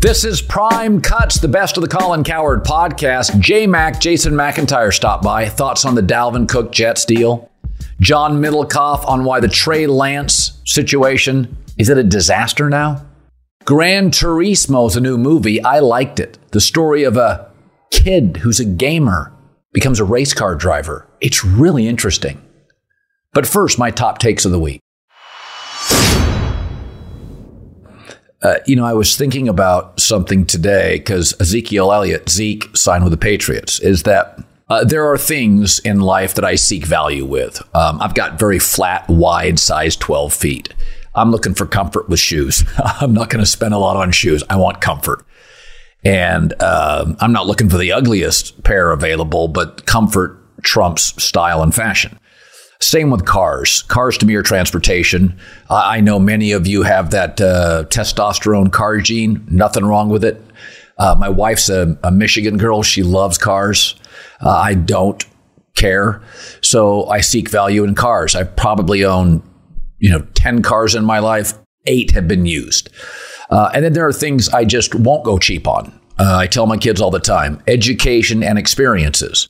This is Prime Cuts, the best of the Colin Cowherd podcast. J-Mac, Jason McIntyre stopped by. Thoughts on the Dalvin Cook Jets deal. John Middlecoff on why the Trey Lance situation, is it a disaster now? Gran Turismo is a new movie. I liked it. The story of a kid who's a gamer, becomes a race car driver. It's really interesting. But first, my top takes of the week. I was thinking about something today because Ezekiel Elliott, Zeke, signed with the Patriots, is that there are things in life that I seek value with. I've got very flat, wide, size 12 feet. I'm looking for comfort with shoes. I'm not going to spend a lot on shoes. I want comfort. And I'm not looking for the ugliest pair available, but comfort trumps style and fashion. Same with cars. Cars to me are transportation. I know many of you have that testosterone car gene. Nothing wrong with it. My wife's a Michigan girl. She loves cars. I don't care. So I seek value in cars. I probably own, 10 cars in my life. 8 have been used. And then there are things I just won't go cheap on. I tell my kids all the time, education and experiences.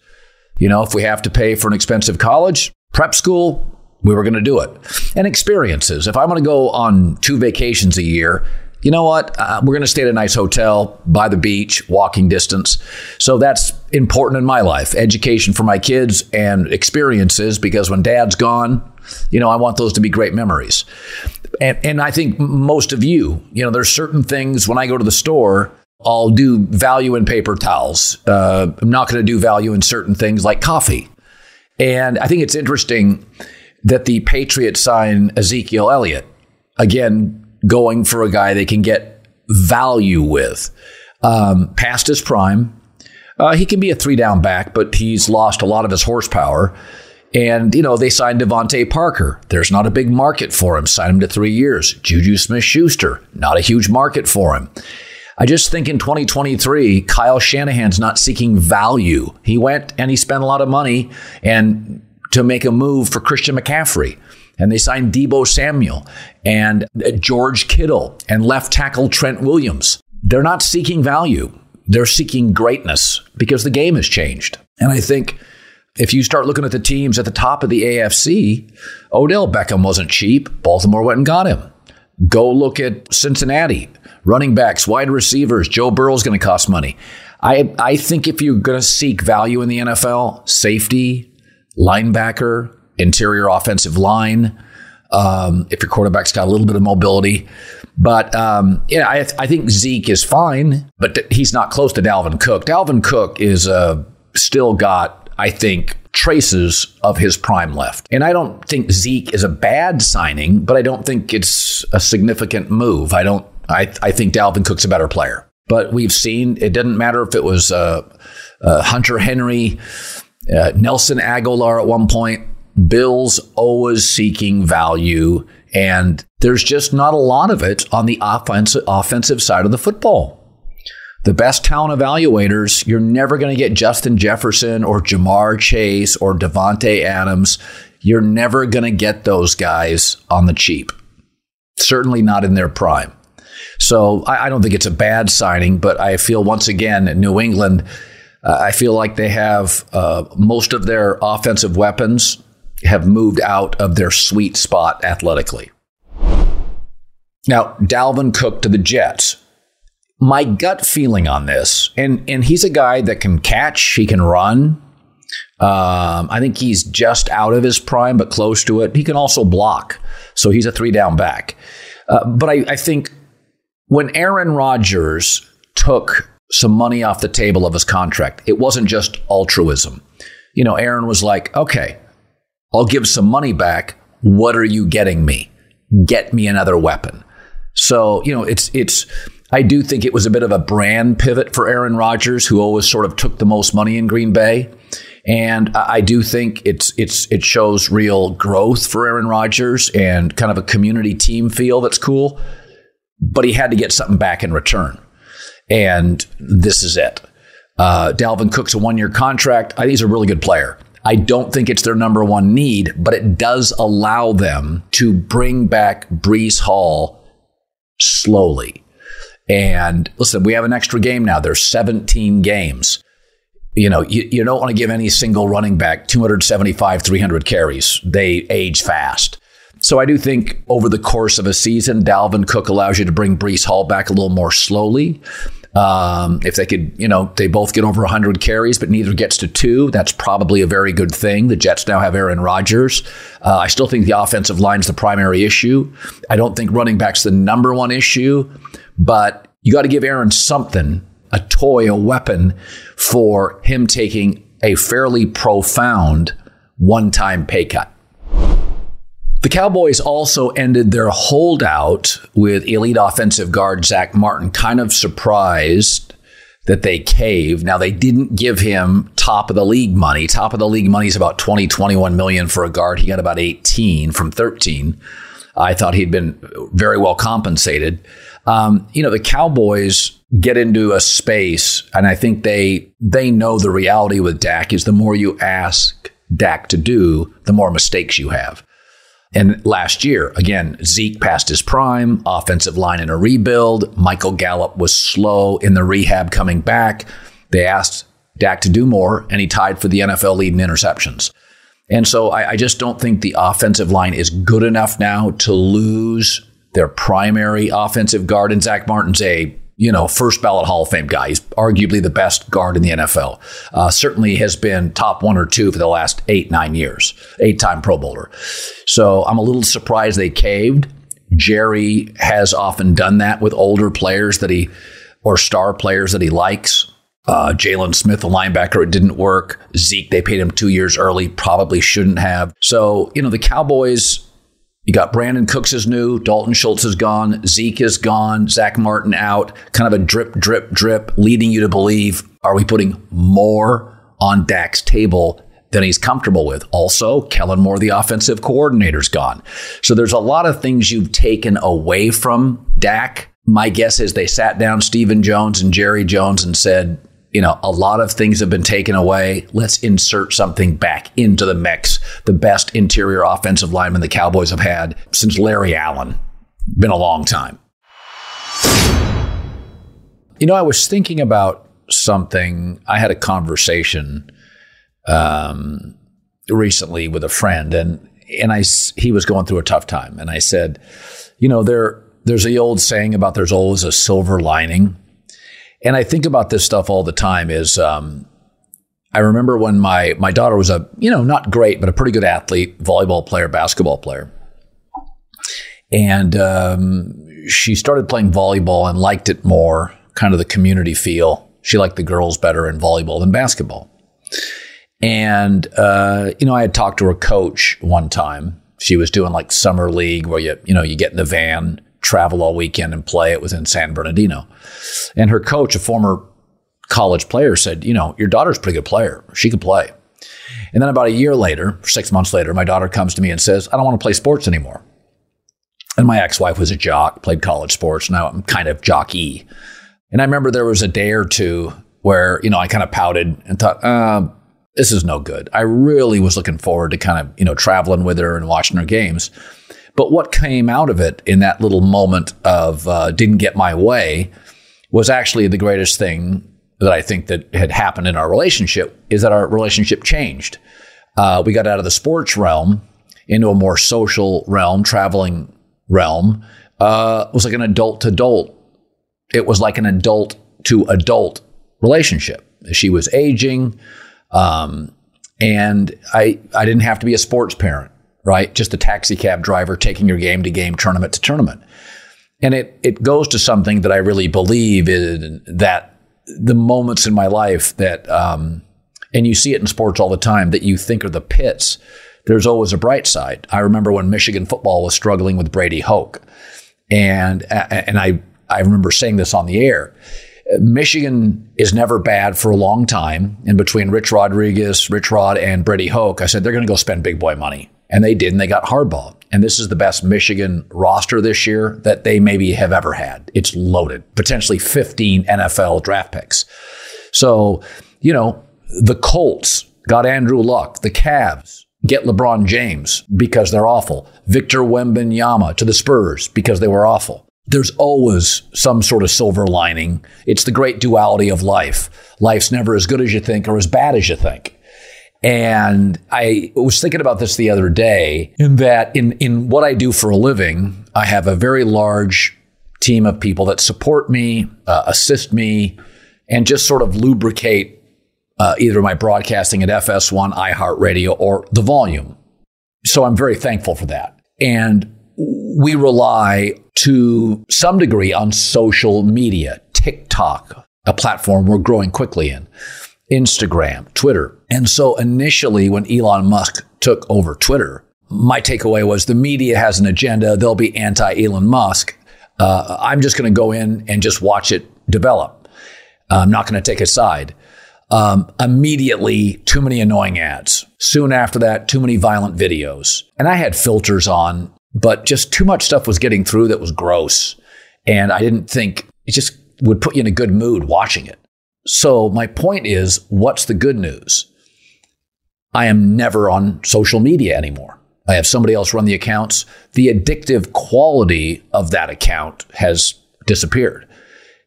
If we have to pay for an expensive college, prep school, we were going to do it. And experiences. If I'm going to go on 2 vacations a year, you know what? We're going to stay at a nice hotel, by the beach, walking distance. So that's important in my life. Education for my kids and experiences, because when dad's gone, I want those to be great memories. And I think most of you, there's certain things when I go to the store, I'll do value in paper towels. I'm not going to do value in certain things like coffee. And I think it's interesting that the Patriots sign Ezekiel Elliott, again, going for a guy they can get value with. Past his prime. He can be a 3-down back, but he's lost a lot of his horsepower. And, they signed Devontae Parker. There's not a big market for him. Signed him to 3 years. Juju Smith-Schuster, not a huge market for him. I just think in 2023, Kyle Shanahan's not seeking value. He went and he spent a lot of money and to make a move for Christian McCaffrey. And they signed Deebo Samuel and George Kittle and left tackle Trent Williams. They're not seeking value. They're seeking greatness because the game has changed. And I think if you start looking at the teams at the top of the AFC, Odell Beckham wasn't cheap. Baltimore went and got him. Go look at Cincinnati, running backs, wide receivers. Joe Burrow's going to cost money. I think if you're going to seek value in the NFL, safety, linebacker, interior offensive line, if your quarterback's got a little bit of mobility. But I think Zeke is fine, but he's not close to Dalvin Cook. Dalvin Cook is still got, I think, traces of his prime left. And I don't think Zeke is a bad signing, but I don't think it's a significant move. I think Dalvin Cook's a better player. But we've seen it didn't matter if it was Hunter Henry, Nelson Aguilar at one point. Bills always seeking value, and there's just not a lot of it on the offensive side of the football. The best talent evaluators, you're never going to get Justin Jefferson or Jamar Chase or Devontae Adams. You're never going to get those guys on the cheap. Certainly not in their prime. So I don't think it's a bad signing, but I feel once again in New England, I feel like they have most of their offensive weapons have moved out of their sweet spot athletically. Now, Dalvin Cook to the Jets. my gut feeling on this, and he's a guy that can catch, he can run. I think he's just out of his prime, but close to it. He can also block. So he's a 3-down back. But I think when Aaron Rodgers took some money off the table of his contract, it wasn't just altruism. You know, Aaron was like, okay, I'll give some money back. What are you getting me? Get me another weapon. So, you know, it's I do think it was a bit of a brand pivot for Aaron Rodgers, who always sort of took the most money in Green Bay. And I do think it shows real growth for Aaron Rodgers and kind of a community team feel that's cool. But he had to get something back in return. And this is it. Dalvin Cook's a 1-year contract. I think he's a really good player. I don't think it's their number one need, but it does allow them to bring back Breece Hall slowly. And listen, we have an extra game now. There's 17 games. You know, you don't want to give any single running back 275, 300 carries. They age fast. So I do think over the course of a season, Dalvin Cook allows you to bring Breece Hall back a little more slowly. If they could, you know, they both get over 100 carries, but neither gets to 2. That's probably a very good thing. The Jets now have Aaron Rodgers. I still think the offensive line is the primary issue. I don't think running back's the number one issue, but you got to give Aaron something, a toy, a weapon for him taking a fairly profound one-time pay cut. The Cowboys also ended their holdout with elite offensive guard Zach Martin. Kind of surprised that they caved. Now, they didn't give him top of the league money. Top of the league money is about $21 million for a guard. He got about 18 from 13. I thought he'd been very well compensated. You know, the Cowboys get into a space, and I think they know the reality with Dak is the more you ask Dak to do, the more mistakes you have. And last year, again, Zeke passed his prime, offensive line in a rebuild. Michael Gallup was slow in the rehab coming back. They asked Dak to do more, and he tied for the NFL lead in interceptions. And so I just don't think the offensive line is good enough now to lose their primary offensive guard. And Zach Martin's a, you know, first ballot Hall of Fame guy. He's arguably the best guard in the NFL. Certainly has been top 1 or 2 for the last 8-9 years. 8-time Pro Bowler. So I'm a little surprised they caved. Jerry has often done that with older players that he, or star players that he likes. Jalen Smith, the linebacker, it didn't work. Zeke, they paid him 2 years early, probably shouldn't have. So, you know, the Cowboys, you got Brandon Cooks is new, Dalton Schultz is gone, Zeke is gone, Zach Martin out, kind of a drip, drip, drip, leading you to believe, are we putting more on Dak's table than he's comfortable with? Also, Kellen Moore, the offensive coordinator, is gone. So there's a lot of things you've taken away from Dak. My guess is they sat down Stephen Jones and Jerry Jones and said, you know, a lot of things have been taken away. Let's insert something back into the mix. The best interior offensive lineman the Cowboys have had since Larry Allen. Been a long time. You know, I was thinking about something. I had a conversation recently with a friend, and he was going through a tough time. And I said, you know, there's the old saying about there's always a silver lining. And I think about this stuff all the time is I remember when my daughter was a, you know, not great, but a pretty good athlete, volleyball player, basketball player. And she started playing volleyball and liked it more, kind of the community feel. She liked the girls better in volleyball than basketball. And, you know, I had talked to her coach one time. She was doing like summer league where, you get in the van, travel all weekend and play. It was in San Bernardino. And her coach, a former college player, said, you know, your daughter's a pretty good player. She could play. And then about a year later, 6 months later, my daughter comes to me and says, I don't want to play sports anymore. And my ex-wife was a jock, played college sports. Now I'm kind of jock-y. And I remember there was a day or two where, you know, I kind of pouted and thought, this is no good. I really was looking forward to kind of, you know, traveling with her and watching her games. But what came out of it in that little moment of didn't get my way was actually the greatest thing that I think that had happened in our relationship is that our relationship changed. We got out of the sports realm into a more social realm, traveling realm. It was like an adult-to-adult it was like an adult to adult relationship. She was aging, and I didn't have to be a sports parent, right? Just a taxi cab driver taking her game to game, tournament to tournament. And it goes to something that I really believe in, that the moments in my life that, and you see it in sports all the time, that you think are the pits, there's always a bright side. I remember when Michigan football was struggling with Brady Hoke, and I remember saying this on the air. Michigan is never bad for a long time. And between Rich Rodriguez, Rich Rod, and Brady Hoke, I said, they're going to go spend big boy money. And they did, and they got Hardball. And this is the best Michigan roster this year that they maybe have ever had. It's loaded, potentially 15 NFL draft picks. So, you know, the Colts got Andrew Luck. The Cavs get LeBron James because they're awful. Victor Wembanyama to the Spurs because they were awful. There's always some sort of silver lining. It's the great duality of life. Life's never as good as you think or as bad as you think. And I was thinking about this the other day, in that in what I do for a living, I have a very large team of people that support me, assist me, and just sort of lubricate either my broadcasting at FS1, iHeartRadio, or The Volume. So I'm very thankful for that. And we rely to some degree on social media, TikTok, a platform we're growing quickly in, Instagram, Twitter. And so initially when Elon Musk took over Twitter, my takeaway was the media has an agenda. They'll be anti-Elon Musk. I'm just going to go in and just watch it develop. I'm not going to take a side. Immediately, too many annoying ads. Soon after that, too many violent videos. And I had filters on, but just too much stuff was getting through that was gross. And I didn't think it just would put you in a good mood watching it. So my point is, what's the good news? I am never on social media anymore. I have somebody else run the accounts. The addictive quality of that account has disappeared.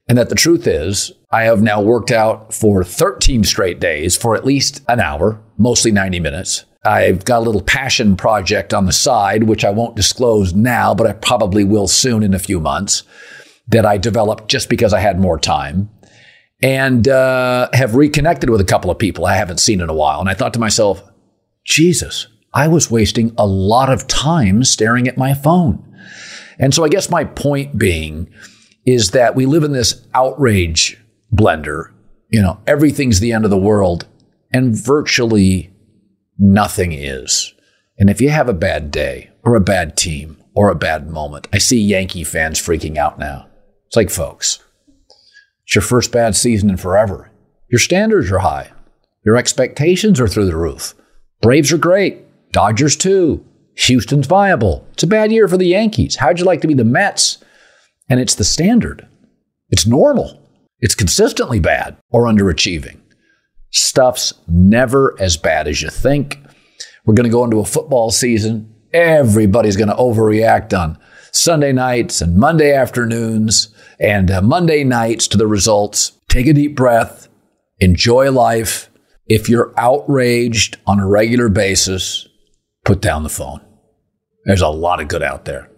And that the truth is, I have now worked out for 13 straight days for at least an hour, mostly 90 minutes. I've got a little passion project on the side, which I won't disclose now, but I probably will soon in a few months, that I developed just because I had more time, and have reconnected with a couple of people I haven't seen in a while. And I thought to myself, Jesus, I was wasting a lot of time staring at my phone. And so I guess my point being is that we live in this outrage blender. You know, everything's the end of the world, and virtually nothing is. And if you have a bad day or a bad team or a bad moment, I see Yankee fans freaking out now. It's like, folks, it's your first bad season in forever. Your standards are high. Your expectations are through the roof. Braves are great. Dodgers too. Houston's viable. It's a bad year for the Yankees. How'd you like to be the Mets? And it's the standard. It's normal. It's consistently bad or underachieving. Stuff's never as bad as you think. We're going to go into a football season. Everybody's going to overreact on Sunday nights and Monday afternoons and Monday nights to the results. Take a deep breath. Enjoy life. If you're outraged on a regular basis, put down the phone. There's a lot of good out there.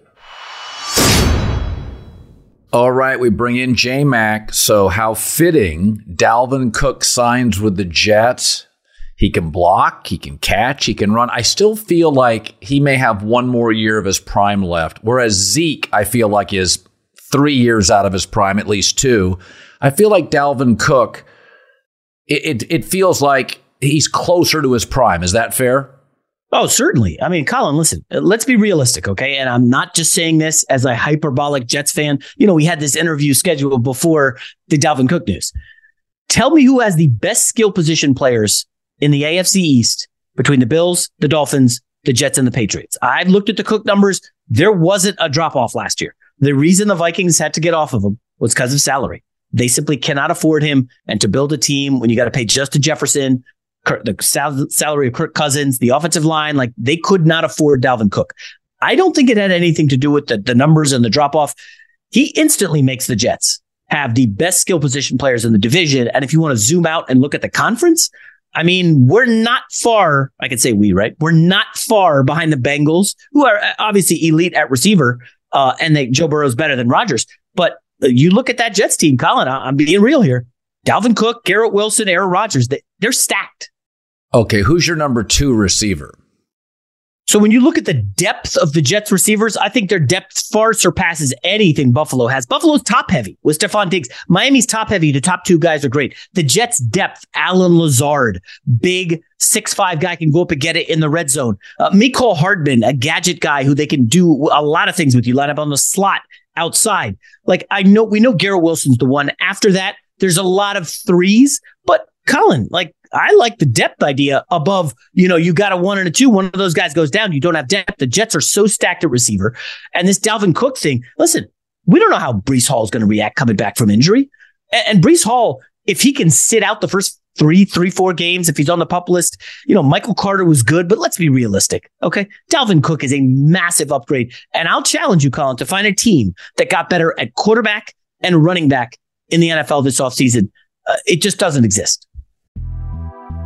All right, we bring in J-Mac. So how fitting, Dalvin Cook signs with the Jets. He can block, he can catch, he can run. I still feel like he may have one more year of his prime left, whereas Zeke, I feel like, is 3 years out of his prime, at least two. I feel like Dalvin Cook, it feels like he's closer to his prime. Is that fair? Oh, certainly. I mean, Colin, listen, let's be realistic, okay? And I'm not just saying this as a hyperbolic Jets fan. You know, we had this interview scheduled before the Dalvin Cook news. Tell me who has the best skill position players in the AFC East between the Bills, the Dolphins, the Jets, and the Patriots. I've looked at the Cook numbers. There wasn't a drop-off last year. The reason the Vikings had to get off of him was because of salary. They simply cannot afford him. And to build a team when you got to pay Justin Jefferson, the salary of Kirk Cousins, the offensive line, like they could not afford Dalvin Cook. I don't think it had anything to do with the numbers and the drop-off. He instantly makes the Jets have the best skill position players in the division. And if you want to zoom out and look at the conference, I mean, we're not far. I could say we, right? We're not far behind the Bengals, who are obviously elite at receiver, and Joe Burrow's better than Rodgers. But you look at that Jets team, Colin, I'm being real here. Dalvin Cook, Garrett Wilson, Aaron Rodgers, they're stacked. Okay, who's your number two receiver? So when you look at the depth of the Jets receivers, I think their depth far surpasses anything Buffalo has. Buffalo's top heavy with Stephon Diggs. Miami's top heavy. The top two guys are great. The Jets' depth, Alan Lazard, big 6'5" guy can go up and get it in the red zone. Mecole Hardman, a gadget guy who they can do a lot of things with. You line up on the slot outside. Like we know Garrett Wilson's the one. After that, there's a lot of threes, but Colin, I like the depth idea above, you got a 1 and a 2. One of those guys goes down. You don't have depth. The Jets are so stacked at receiver. And this Dalvin Cook thing, listen, we don't know how Breece Hall is going to react coming back from injury. And Breece Hall, if he can sit out the first three, four games, if he's on the PUP list, Michael Carter was good, but let's be realistic. Okay. Dalvin Cook is a massive upgrade. And I'll challenge you, Colin, to find a team that got better at quarterback and running back in the NFL this offseason. It just doesn't exist.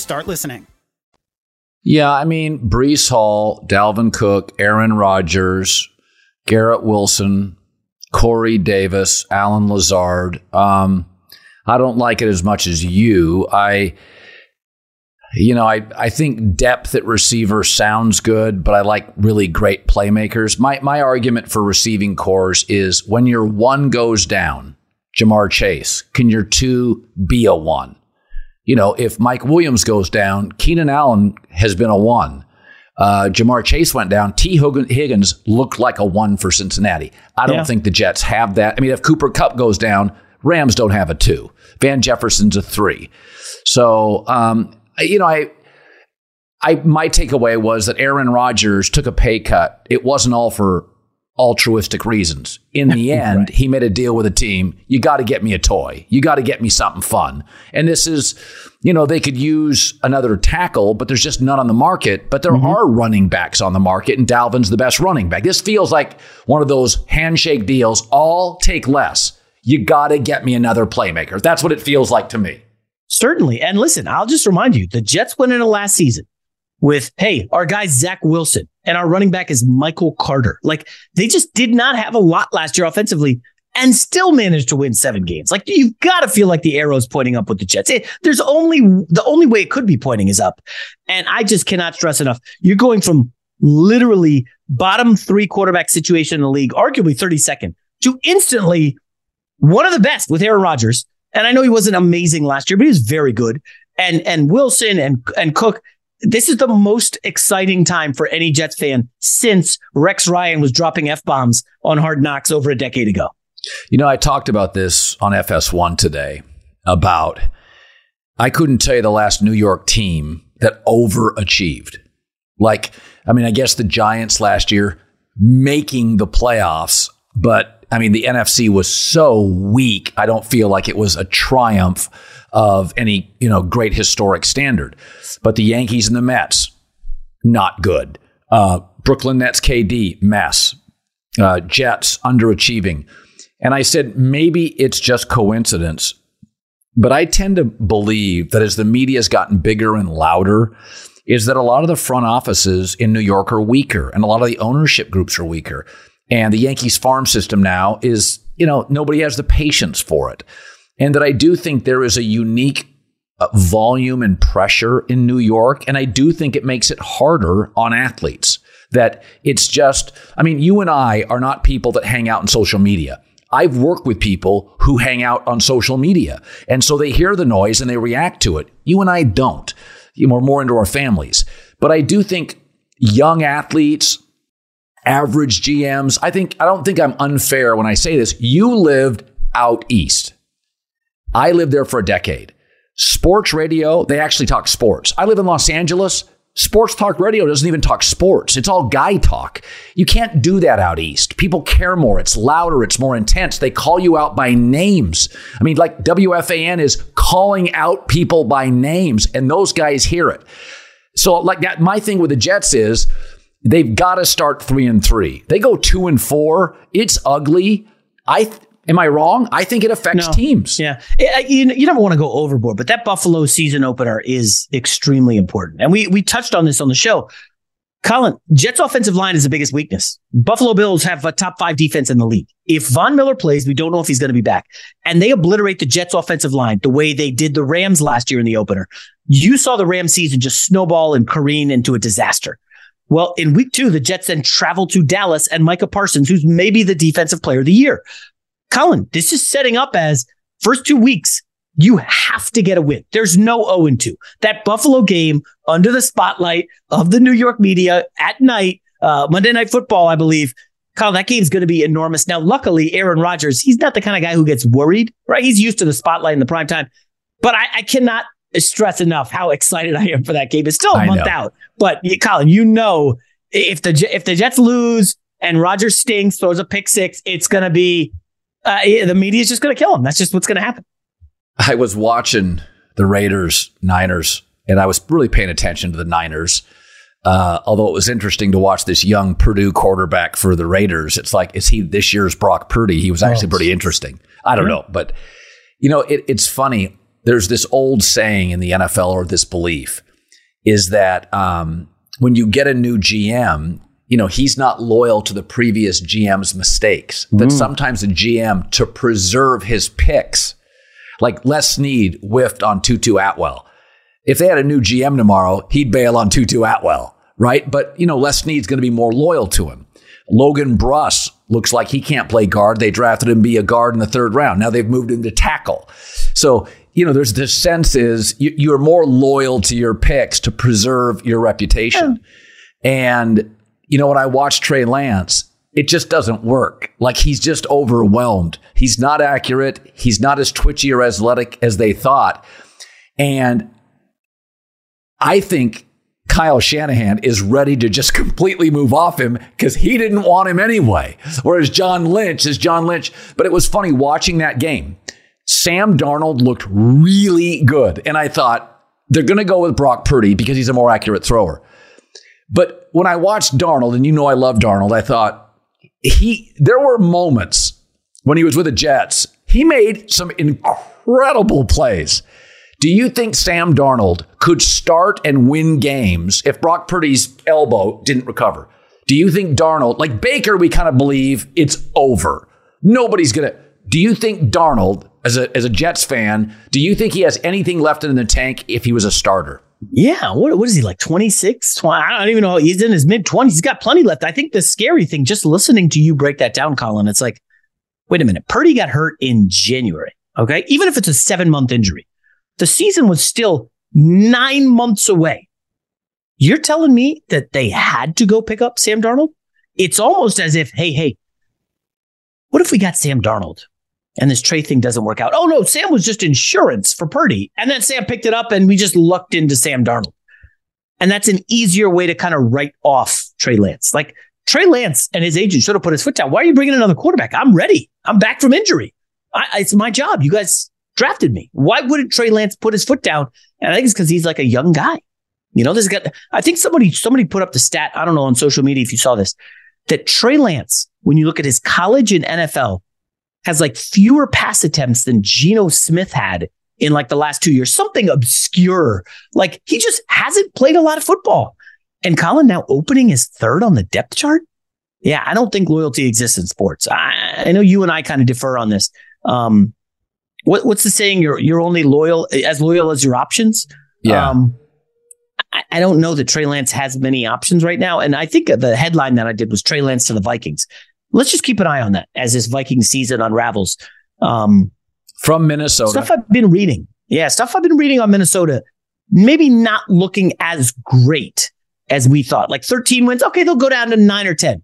start listening. Yeah, I mean, Breece Hall, Dalvin Cook, Aaron Rodgers, Garrett Wilson, Corey Davis, Alan Lazard. I don't like it as much as you. I think depth at receiver sounds good, but I like really great playmakers. My argument for receiving cores is when your one goes down, Jamar Chase, can your two be a one? If Mike Williams goes down, Keenan Allen has been a one. Jamar Chase went down. T. Higgins looked like a one for Cincinnati. I don't think the Jets have that. I mean, if Cooper Kupp goes down, Rams don't have a two. Van Jefferson's a three. So, my takeaway was that Aaron Rodgers took a pay cut. It wasn't all for altruistic reasons. In the end, right. He made a deal with a team. You got to get me a toy. You got to get me something fun. And this is, they could use another tackle, but there's just none on the market. But there are running backs on the market, and Dalvin's the best running back. This feels like one of those handshake deals. All take less. You got to get me another playmaker. That's what it feels like to me. Certainly. And listen, I'll just remind you, the Jets went into last season with, hey, our guy Zach Wilson and our running back is Michael Carter. They just did not have a lot last year offensively and still managed to win 7 games. You've got to feel like the arrow's pointing up with the Jets. The only way it could be pointing is up. And I just cannot stress enough. You're going from literally bottom 3 quarterback situation in the league, arguably 32nd, to instantly one of the best with Aaron Rodgers. And I know he wasn't amazing last year, but he was very good. And Wilson and Cook. This is the most exciting time for any Jets fan since Rex Ryan was dropping F-bombs on Hard Knocks over a decade ago. I talked about this on FS1 today about I couldn't tell you the last New York team that overachieved. I guess the Giants last year making the playoffs, but the NFC was so weak. I don't feel like it was a triumph of any, great historic standard. But the Yankees and the Mets, not good. Brooklyn Nets KD, mess. Jets, underachieving. And I said, maybe it's just coincidence. But I tend to believe that as the media has gotten bigger and louder, is that a lot of the front offices in New York are weaker and a lot of the ownership groups are weaker. And the Yankees farm system now is, you know, nobody has the patience for it. And that I do think there is a unique volume and pressure in New York. And I do think it makes it harder on athletes. That it's just, I mean, you and I are not people that hang out on social media. I've worked with people who hang out on social media. And so they hear the noise and they react to it. You and I don't. We're more into our families. But I do think young athletes, average GMs, I don't think I'm unfair when I say this. You lived out east. I lived there for a decade. Sports radio, they actually talk sports. I live in Los Angeles. Sports talk radio doesn't even talk sports. It's all guy talk. You can't do that out east. People care more. It's louder. It's more intense. They call you out by names. I mean, like WFAN is calling out people by names, and those guys hear it. So like that, my thing with the Jets is they've got to start 3-3. They go 2-4. It's ugly. Am I wrong? I think it affects teams. Yeah. You never want to go overboard, but that Buffalo season opener is extremely important. And we touched on this on the show. Colin, Jets offensive line is the biggest weakness. Buffalo Bills have a top 5 defense in the league. If Von Miller plays, we don't know if he's going to be back. And they obliterate the Jets offensive line the way they did the Rams last year in the opener. You saw the Rams season just snowball and careen into a disaster. Well, in week 2, the Jets then travel to Dallas and Micah Parsons, who's maybe the defensive player of the year. Colin, this is setting up as first 2 weeks, you have to get a win. There's no 0-2. That Buffalo game under the spotlight of the New York media at night, Monday Night Football, I believe. Colin, that game's going to be enormous. Now, luckily, Aaron Rodgers, he's not the kind of guy who gets worried, right? He's used to the spotlight in the prime time. But I cannot stress enough how excited I am for that game. It's still a month out. But, Colin, if the Jets lose and Rodgers stinks, throws a pick six, it's going to be... the media is just going to kill him. That's just what's going to happen. I was watching the Raiders, Niners, and I was really paying attention to the Niners. Although it was interesting to watch this young Purdue quarterback for the Raiders. It's like, is he this year's Brock Purdy? He was actually pretty interesting. I don't know. But, it's funny. There's this old saying in the NFL, or this belief, is that when you get a new GM, he's not loyal to the previous GM's mistakes. That sometimes a GM, to preserve his picks, like Les Snead whiffed on Tutu Atwell. If they had a new GM tomorrow, he'd bail on Tutu Atwell, right? But, Les Snead's going to be more loyal to him. Logan Bruss looks like he can't play guard. They drafted him to be a guard in the third round. Now they've moved him to tackle. So, there's this sense is you're more loyal to your picks to preserve your reputation. Yeah. And... when I watch Trey Lance, it just doesn't work. Like, he's just overwhelmed. He's not accurate. He's not as twitchy or athletic as they thought. And I think Kyle Shanahan is ready to just completely move off him because he didn't want him anyway. Whereas John Lynch is John Lynch. But it was funny watching that game. Sam Darnold looked really good. And I thought, they're going to go with Brock Purdy because he's a more accurate thrower. But when I watched Darnold, and I love Darnold, I thought there were moments when he was with the Jets, he made some incredible plays. Do you think Sam Darnold could start and win games if Brock Purdy's elbow didn't recover? Do you think Darnold, like Baker, we kind of believe it's over. Nobody's going to. Do you think Darnold, as a Jets fan, do you think he has anything left in the tank if he was a starter? Yeah. What is he, like 26? 20, I don't even know. He's in his mid-20s. He's got plenty left. I think the scary thing, just listening to you break that down, Colin, it's like, wait a minute. Purdy got hurt in January. Okay. Even if it's a 7-month injury, the season was still 9 months away. You're telling me that they had to go pick up Sam Darnold? It's almost as if, hey, what if we got Sam Darnold? And this Trey thing doesn't work out. Oh, no, Sam was just insurance for Purdy. And then Sam picked it up and we just lucked into Sam Darnold. And that's an easier way to kind of write off Trey Lance. Like, Trey Lance and his agent should have put his foot down. Why are you bringing another quarterback? I'm ready. I'm back from injury. It's my job. You guys drafted me. Why wouldn't Trey Lance put his foot down? And I think it's because he's like a young guy. This guy, I think somebody put up the stat, I don't know, on social media if you saw this, that Trey Lance, when you look at his college and NFL, has like fewer pass attempts than Geno Smith had in like the last 2 years, something obscure. Like he just hasn't played a lot of football. And Colin now opening his third on the depth chart. Yeah, I don't think loyalty exists in sports. I know you and I kind of differ on this. What's the saying? You're only loyal as your options. Yeah. I don't know that Trey Lance has many options right now. And I think the headline that I did was Trey Lance to the Vikings. Let's just keep an eye on that as this Viking season unravels. From Minnesota. Stuff I've been reading. Yeah, stuff I've been reading on Minnesota. Maybe not looking as great as we thought. Like 13 wins. Okay, they'll go down to 9 or 10.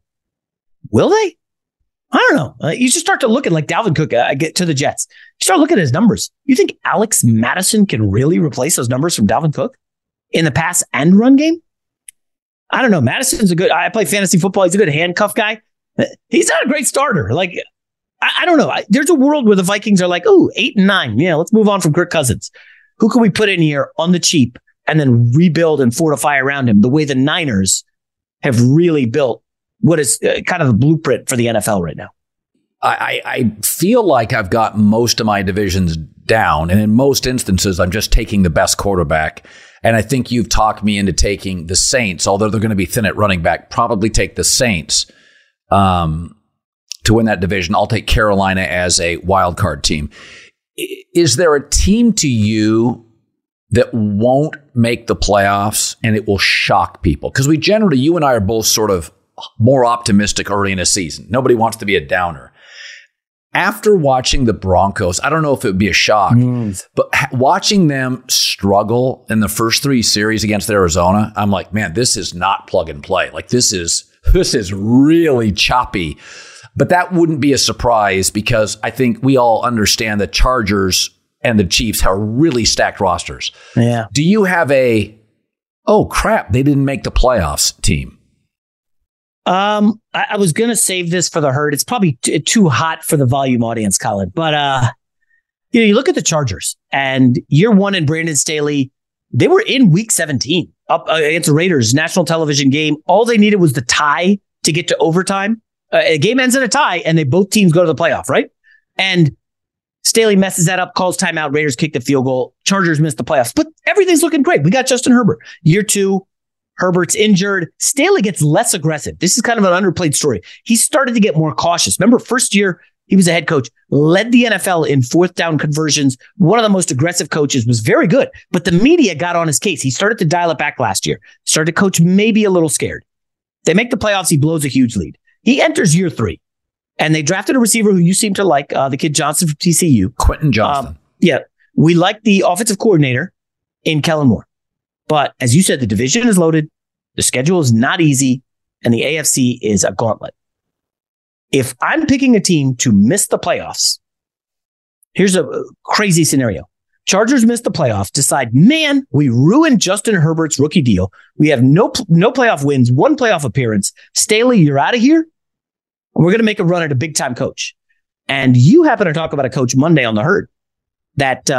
Will they? I don't know. You just start to look at like Dalvin Cook get to the Jets. You start looking at his numbers. You think Alex Madison can really replace those numbers from Dalvin Cook in the pass and run game? I don't know. Madison's I play fantasy football. He's a good handcuff guy. He's not a great starter. Like, I don't know. There's a world where the Vikings are like, oh, 8 and 9. Yeah, let's move on from Kirk Cousins. Who can we put in here on the cheap and then rebuild and fortify around him the way the Niners have really built what is kind of the blueprint for the NFL right now? I feel like I've got most of my divisions down. And in most instances, I'm just taking the best quarterback. And I think you've talked me into taking the Saints, although they're going to be thin at running back, probably take the Saints to win that division. I'll take Carolina as a wild card team. Is there a team to you that won't make the playoffs and it will shock people? Because we generally, you and I are both sort of more optimistic early in a season. Nobody wants to be a downer. After watching the Broncos, I don't know if it would be a shock, but watching them struggle in the first 3 series against Arizona, I'm like, man, this is not plug and play. Like this is really choppy. But that wouldn't be a surprise because I think we all understand the Chargers and the Chiefs have really stacked rosters. Yeah. Do you have a, oh crap, they didn't make the playoffs team? I was going to save this for the herd. It's probably too hot for the volume audience, Colin. But, you look at the Chargers and year one in Brandon Staley, they were in week 17 up against the Raiders, national television game. All they needed was the tie to get to overtime. A game ends in a tie and they both teams go to the playoff, right? And Staley messes that up, calls timeout. Raiders kick the field goal. Chargers miss the playoffs, but everything's looking great. We got Justin Herbert. Year two. Herbert's injured. Staley gets less aggressive. This is kind of an underplayed story. He started to get more cautious. Remember, first year, he was a head coach, led the NFL in 4th down conversions. One of the most aggressive coaches, was very good, but the media got on his case. He started to dial it back last year, started to coach maybe a little scared. They make the playoffs. He blows a huge lead. He enters year 3, and they drafted a receiver who you seem to like, the kid Johnson from TCU. Quentin Johnson. Yeah. We like the offensive coordinator in Kellen Moore. But as you said, the division is loaded, the schedule is not easy, and the AFC is a gauntlet. If I'm picking a team to miss the playoffs, here's a crazy scenario. Chargers miss the playoffs, decide, man, we ruined Justin Herbert's rookie deal. We have no playoff wins, 1 playoff appearance. Staley, you're out of here. We're going to make a run at a big-time coach. And you happen to talk about a coach Monday on the herd that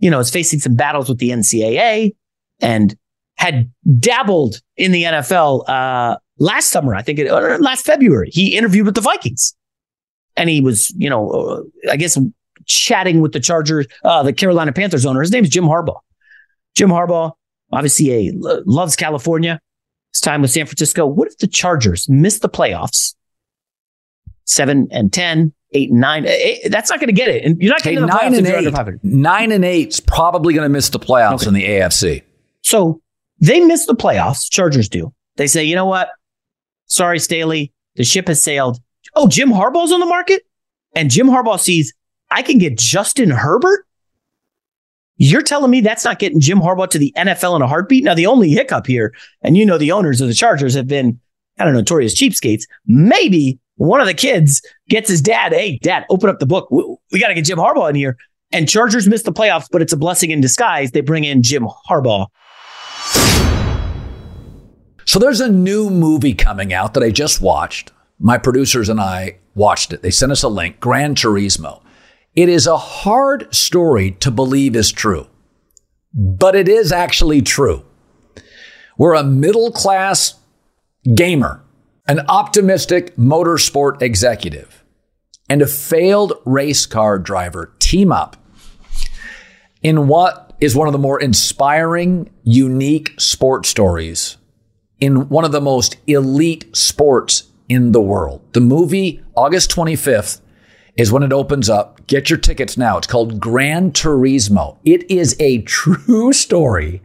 is facing some battles with the NCAA. And had dabbled in the NFL last summer, I think, or last February. He interviewed with the Vikings. And he was, I guess, chatting with the Chargers, the Carolina Panthers owner. His name is Jim Harbaugh. Jim Harbaugh, obviously, loves California. His time with San Francisco. What if the Chargers miss the playoffs? 7-10. 8-9. That's not going to get it. And you're not getting 9-8. 9-8's probably going to miss the playoffs in the AFC. So they miss the playoffs. Chargers do. They say, you know what? Sorry, Staley. The ship has sailed. Oh, Jim Harbaugh's on the market? And Jim Harbaugh sees, I can get Justin Herbert? You're telling me that's not getting Jim Harbaugh to the NFL in a heartbeat? Now, the only hiccup here, and the owners of the Chargers have been, notorious cheapskates. Maybe one of the kids gets his dad, hey, dad, open up the book. We got to get Jim Harbaugh in here. And Chargers miss the playoffs, but it's a blessing in disguise. They bring in Jim Harbaugh. So there's a new movie coming out that I just watched. My producers and I watched it. They sent us a link, Gran Turismo. It is a hard story to believe is true, but it is actually true. We're a middle-class gamer. An optimistic motorsport executive and a failed race car driver team up in what is one of the more inspiring, unique sports stories in one of the most elite sports in the world. The movie, August 25th, is when it opens up. Get your tickets now. It's called Gran Turismo. It is a true story.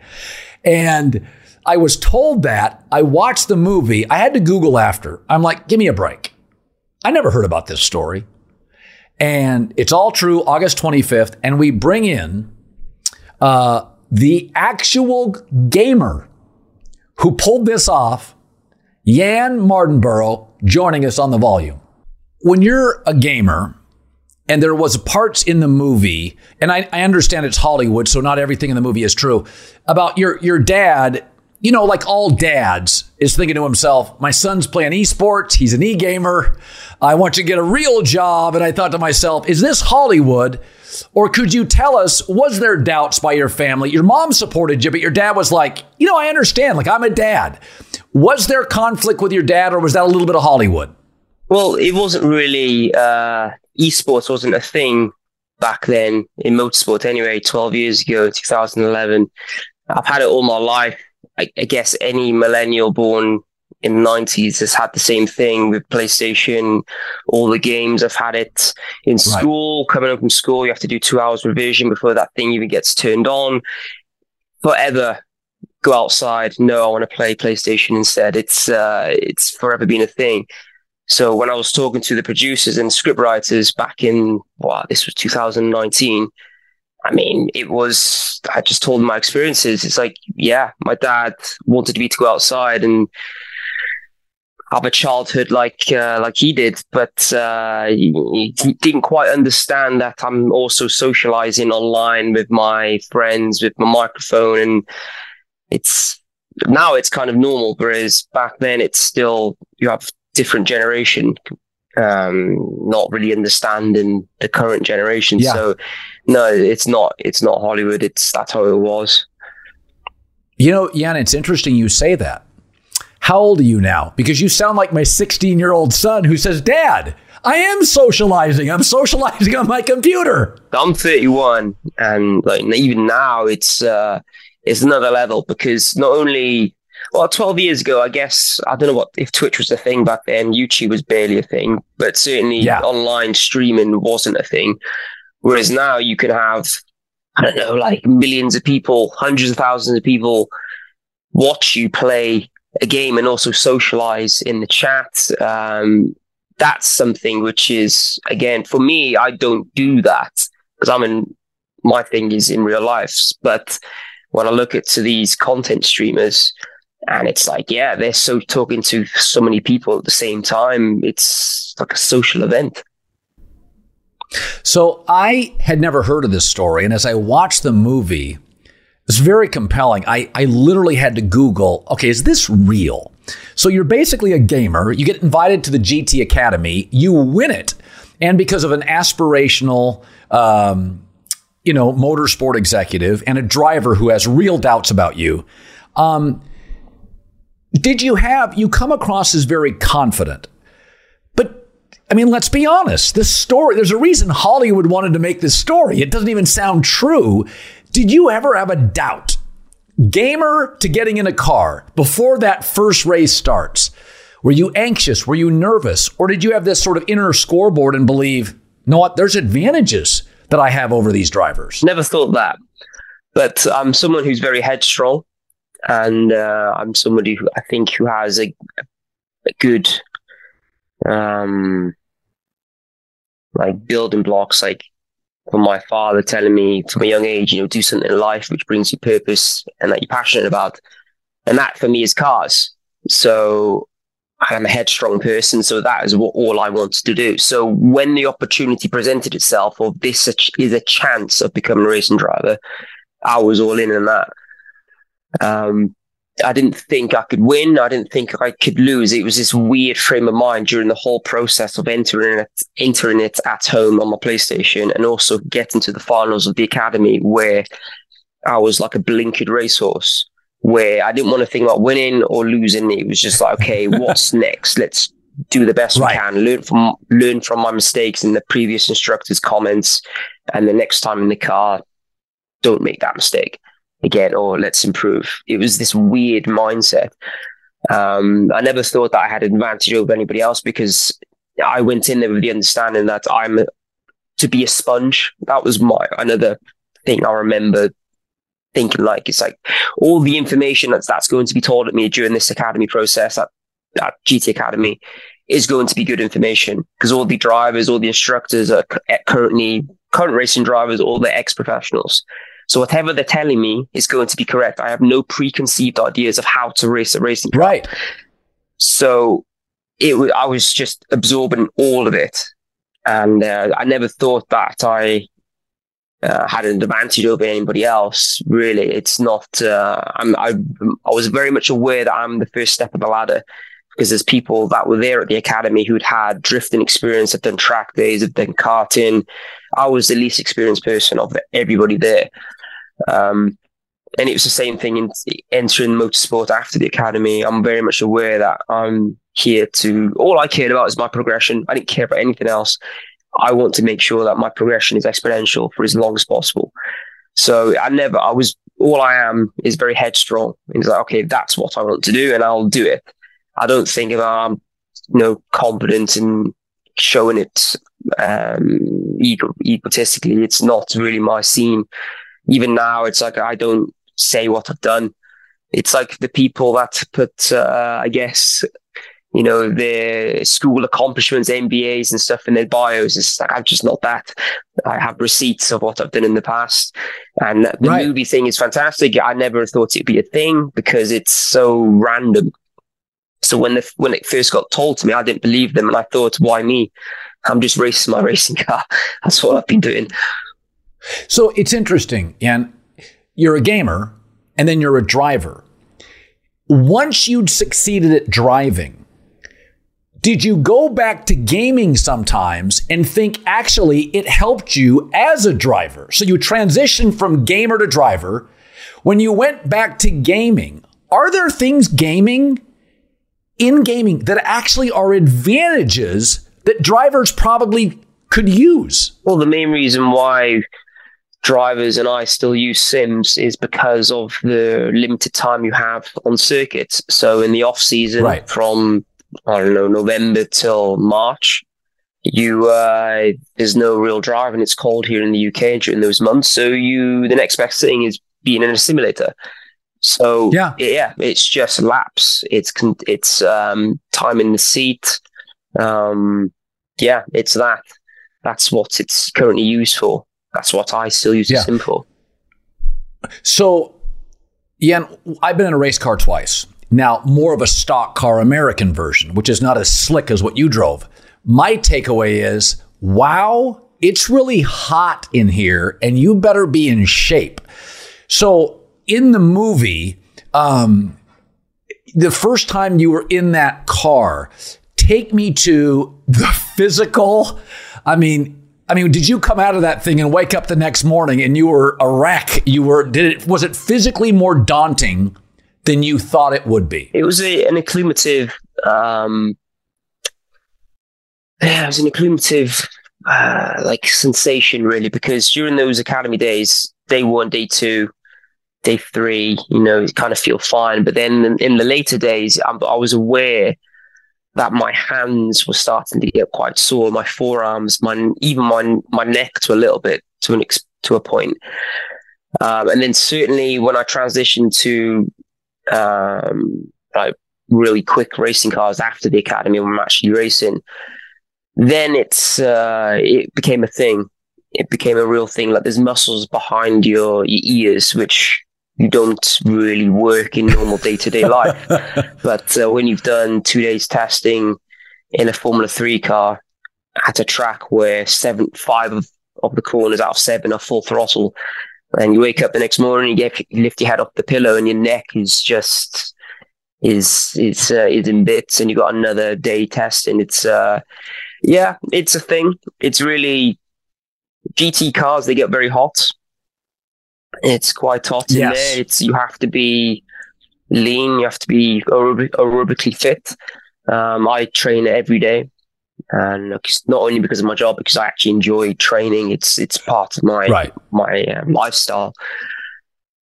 And I was told that. I watched the movie. I had to Google after. I'm like, give me a break. I never heard about this story. And it's all true, August 25th. And we bring in the actual gamer who pulled this off, Jan Martinborough, joining us on The Volume. When you're a gamer, and there was parts in the movie, and I understand it's Hollywood, so not everything in the movie is true, about your dad, you know, like all dads, is thinking to himself, my son's playing esports, he's an e-gamer, I want you to get a real job. And I thought to myself, is this Hollywood? Or could you tell us, was there doubts by your family? Your mom supported you, but your dad was like, you know, I understand, like I'm a dad. Was there conflict with your dad, or was that a little bit of Hollywood? Well, it wasn't really, esports wasn't a thing back then in motorsport anyway, 12 years ago, 2011. I've had it all my life. I guess any millennial born in the 90s has had the same thing with PlayStation, all the games. I've had it in school, coming home from school, you have to do 2 hours revision before that thing even gets turned on. Forever. Go outside. No, I want to play PlayStation instead. It's forever been a thing. So when I was talking to the producers and scriptwriters back in, this was 2019, I mean, I just told them my experiences. It's like, yeah, my dad wanted me to go outside and have a childhood like he did, but he didn't quite understand that I'm also socializing online with my friends, with my microphone, and now it's kind of normal, whereas back then it's still, you have different generation not really understanding the current generation. Yeah. So no, it's not Hollywood. That's how it was. You know, Jan, it's interesting you say that. How old are you now? Because you sound like my 16-year-old son who says, Dad, I am socializing. I'm socializing on my computer. I'm 31, and like even now it's another level, because not only 12 years ago, I guess, I don't know if Twitch was a thing back then, YouTube was barely a thing, but certainly online streaming wasn't a thing. Whereas now you can have, I don't know, like millions of people, hundreds of thousands of people watch you play a game and also socialize in the chat. That's something which is, again, for me, I don't do that because my thing is in real life. But when I look at these content streamers, and it's like, yeah, they're so talking to so many people at the same time. It's like a social event. So I had never heard of this story. And as I watched the movie, it's very compelling. I literally had to Google, okay, is this real? So you're basically a gamer. You get invited to the GT Academy. You win it. And because of an aspirational motorsport executive and a driver who has real doubts about you, you come across as very confident, but I mean, let's be honest, this story, there's a reason Hollywood wanted to make this story. It doesn't even sound true. Did you ever have a doubt? Gamer to getting in a car before that first race starts. Were you anxious? Were you nervous? Or did you have this sort of inner scoreboard and believe, you know what, there's advantages that I have over these drivers? Never thought that, but I'm someone who's very headstrong. And I'm somebody who I think who has a good like building blocks, like from my father telling me from a young age, do something in life which brings you purpose and that you're passionate about. And that for me is cars. So I'm a headstrong person. So that is all I wanted to do. So when the opportunity presented itself, or this is a chance of becoming a racing driver, I was all in that. I didn't think I could win. I didn't think I could lose. It was this weird frame of mind during the whole process of entering it at home on my PlayStation, and also getting to the finals of the academy, where I was like a blinkered racehorse, where I didn't want to think about winning or losing. It was just like, okay, what's next? Let's do the best we can, learn from my mistakes and the previous instructor's comments, and the next time in the car, don't make that mistake again, or let's improve. It was this weird mindset. I never thought that I had advantage over anybody else, because I went in there with the understanding that I'm to be a sponge. That was another thing I remember thinking, like, it's like all the information that's going to be told at me during this academy process at GT Academy is going to be good information, because all the drivers, all the instructors are current racing drivers, all the ex-professionals. So whatever they're telling me is going to be correct. I have no preconceived ideas of how to race a racing car. Right. So I was just absorbing all of it. And I never thought that I had an advantage over anybody else. Really, it's not. I was very much aware that I'm the first step of the ladder, because there's people that were there at the academy who'd had drifting experience, have done track days, have done karting. I was the least experienced person of everybody there. And it was the same thing in entering motorsport after the academy. I'm very much aware that I'm here to, all I cared about is my progression. I didn't care about anything else. I want to make sure that my progression is exponential for as long as possible. So all I am is very headstrong. It's like, okay, that's what I want to do and I'll do it. I don't think about, confidence in showing it egotistically. It's not really my scene. Even now, it's like I don't say what I've done. It's like the people that put, their school accomplishments, MBAs and stuff in their bios. It's like, I'm just not that. I have receipts of what I've done in the past. And the movie thing is fantastic. I never thought it'd be a thing because it's so random. So when it first got told to me, I didn't believe them. And I thought, why me? I'm just racing my racing car. That's what I've been doing. So it's interesting. And you're a gamer and then you're a driver. Once you'd succeeded at driving, did you go back to gaming sometimes and think actually it helped you as a driver? So you transitioned from gamer to driver. When you went back to gaming, are there things in gaming that actually are advantages that drivers probably could use? Well, the main reason why drivers and I still use sims is because of the limited time you have on circuits. So in the off season, from November till March, you there's no real drive, and it's cold here in the UK during those months. So the next best thing is being in a simulator. So it's just laps. It's time in the seat. It's that. That's what it's currently used for. That's what I still use the sim for. So, I've been in a race car twice. Now, more of a stock car American version, which is not as slick as what you drove. My takeaway is, wow, it's really hot in here and you better be in shape. So in the movie, the first time you were in that car, take me to the physical. I mean, did you come out of that thing and wake up the next morning and you were a wreck? Was it physically more daunting than you thought it would be? It was an acclimative like sensation, really, because during those academy days, day one, day two, day three, you kind of feel fine. But then in the later days, I was aware that my hands were starting to get quite sore, my forearms, my neck to a little bit, to a point. And then certainly when I transitioned to really quick racing cars after the academy, when I'm actually racing, then it became a thing. It became a real thing. Like, there's muscles behind your ears, which you don't really work in normal day-to-day life. But when you've done 2 days testing in a Formula 3 car at a track where five of the corners out of seven are full throttle, and you wake up the next morning, you lift your head off the pillow and your neck is just is in bits, and you got another day testing. It's a thing. It's really, GT cars, they get very hot. It's quite hot in there. You have to be lean, you have to be aerobically fit. I train every day, and not only because of my job, because I actually enjoy training. It's part of my lifestyle.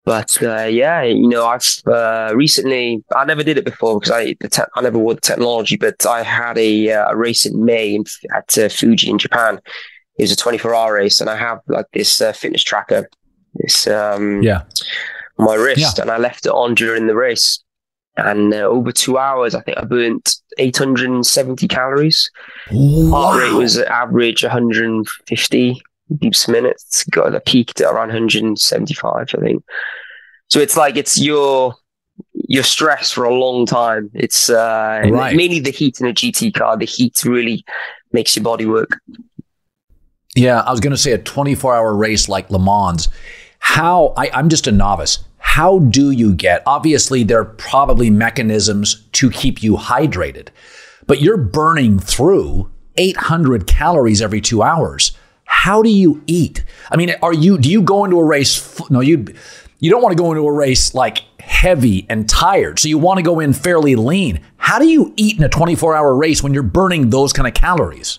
But I've recently, I never did it before because I never wore the technology. But I had a race in May at Fuji in Japan. It was a 24-hour race, and I have like this fitness tracker. It's my wrist, and I left it on during the race. And over 2 hours, I think I burnt 870 calories. Wow. Heart rate was average 150 beats a minute. Got a peaked at around 175, I think. So it's like it's your stress for a long time. It's mainly the heat in a GT car. The heat really makes your body work. Yeah, I was going to say a 24-hour race like Le Mans. How I'm just a novice. How do you get? Obviously, there are probably mechanisms to keep you hydrated, but you're burning through 800 calories every 2 hours. How do you eat? I mean, do you go into a race? No, you don't want to go into a race like heavy and tired. So you want to go in fairly lean. How do you eat in a 24-hour race when you're burning those kind of calories?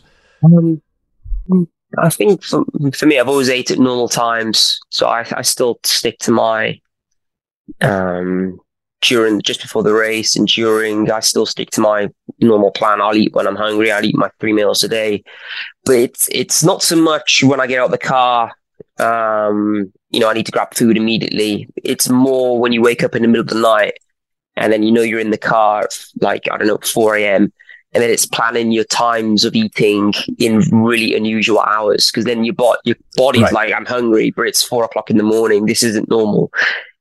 I think for me, I've always ate at normal times. So I still stick to my... just before the race and during, I still stick to my normal plan. I'll eat when I'm hungry. I'll eat my 3 meals a day, but it's not so much when I get out of the car. I need to grab food immediately. It's more when you wake up in the middle of the night and then, you're in the car, like, I don't know, 4 a.m. and then it's planning your times of eating in really unusual hours. Cause then your body's like, I'm hungry, but it's 4 o'clock in the morning. This isn't normal.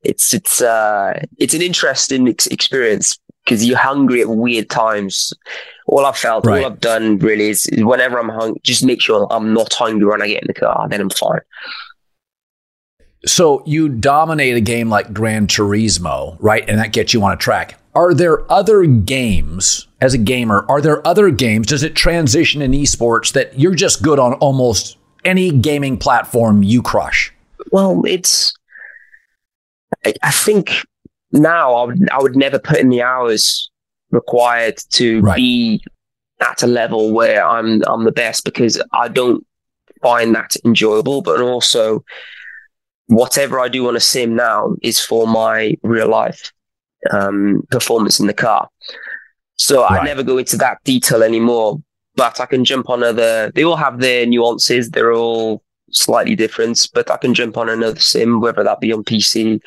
It's an interesting experience because you're hungry at weird times. All I've felt, all I've done really is whenever I'm hungry, just make sure I'm not hungry when I get in the car, then I'm fine. So you dominate a game like Gran Turismo, right? And that gets you on a track. Are there other games, as a gamer, does it transition in esports that you're just good on almost any gaming platform you crush? Well, I think now I would never put in the hours required to be at a level where I'm the best, because I don't find that enjoyable. But also, whatever I do on a sim now is for my real life performance in the car. So I never go into that detail anymore. But I can jump on they all have their nuances. They're all slightly different, but I can jump on another sim, whether that be on PC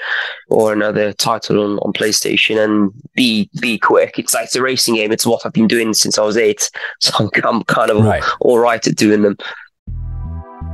or another title on PlayStation, and be quick. It's a racing game. It's what I've been doing since I was 8, so I'm kind of all right at doing them.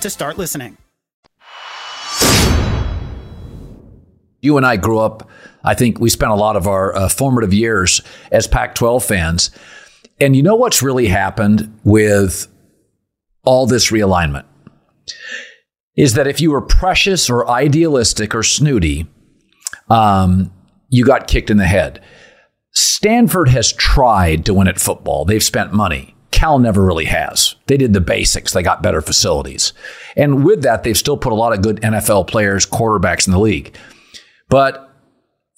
to start listening. You and I grew up, I think we spent a lot of our formative years as Pac-12 fans. And you know what's really happened with all this realignment? Is that if you were precious or idealistic or snooty, you got kicked in the head. Stanford has tried to win at football. They've spent money. Cal never really has. They did the basics. They got better facilities. And with that, they've still put a lot of good NFL players, quarterbacks in the league. But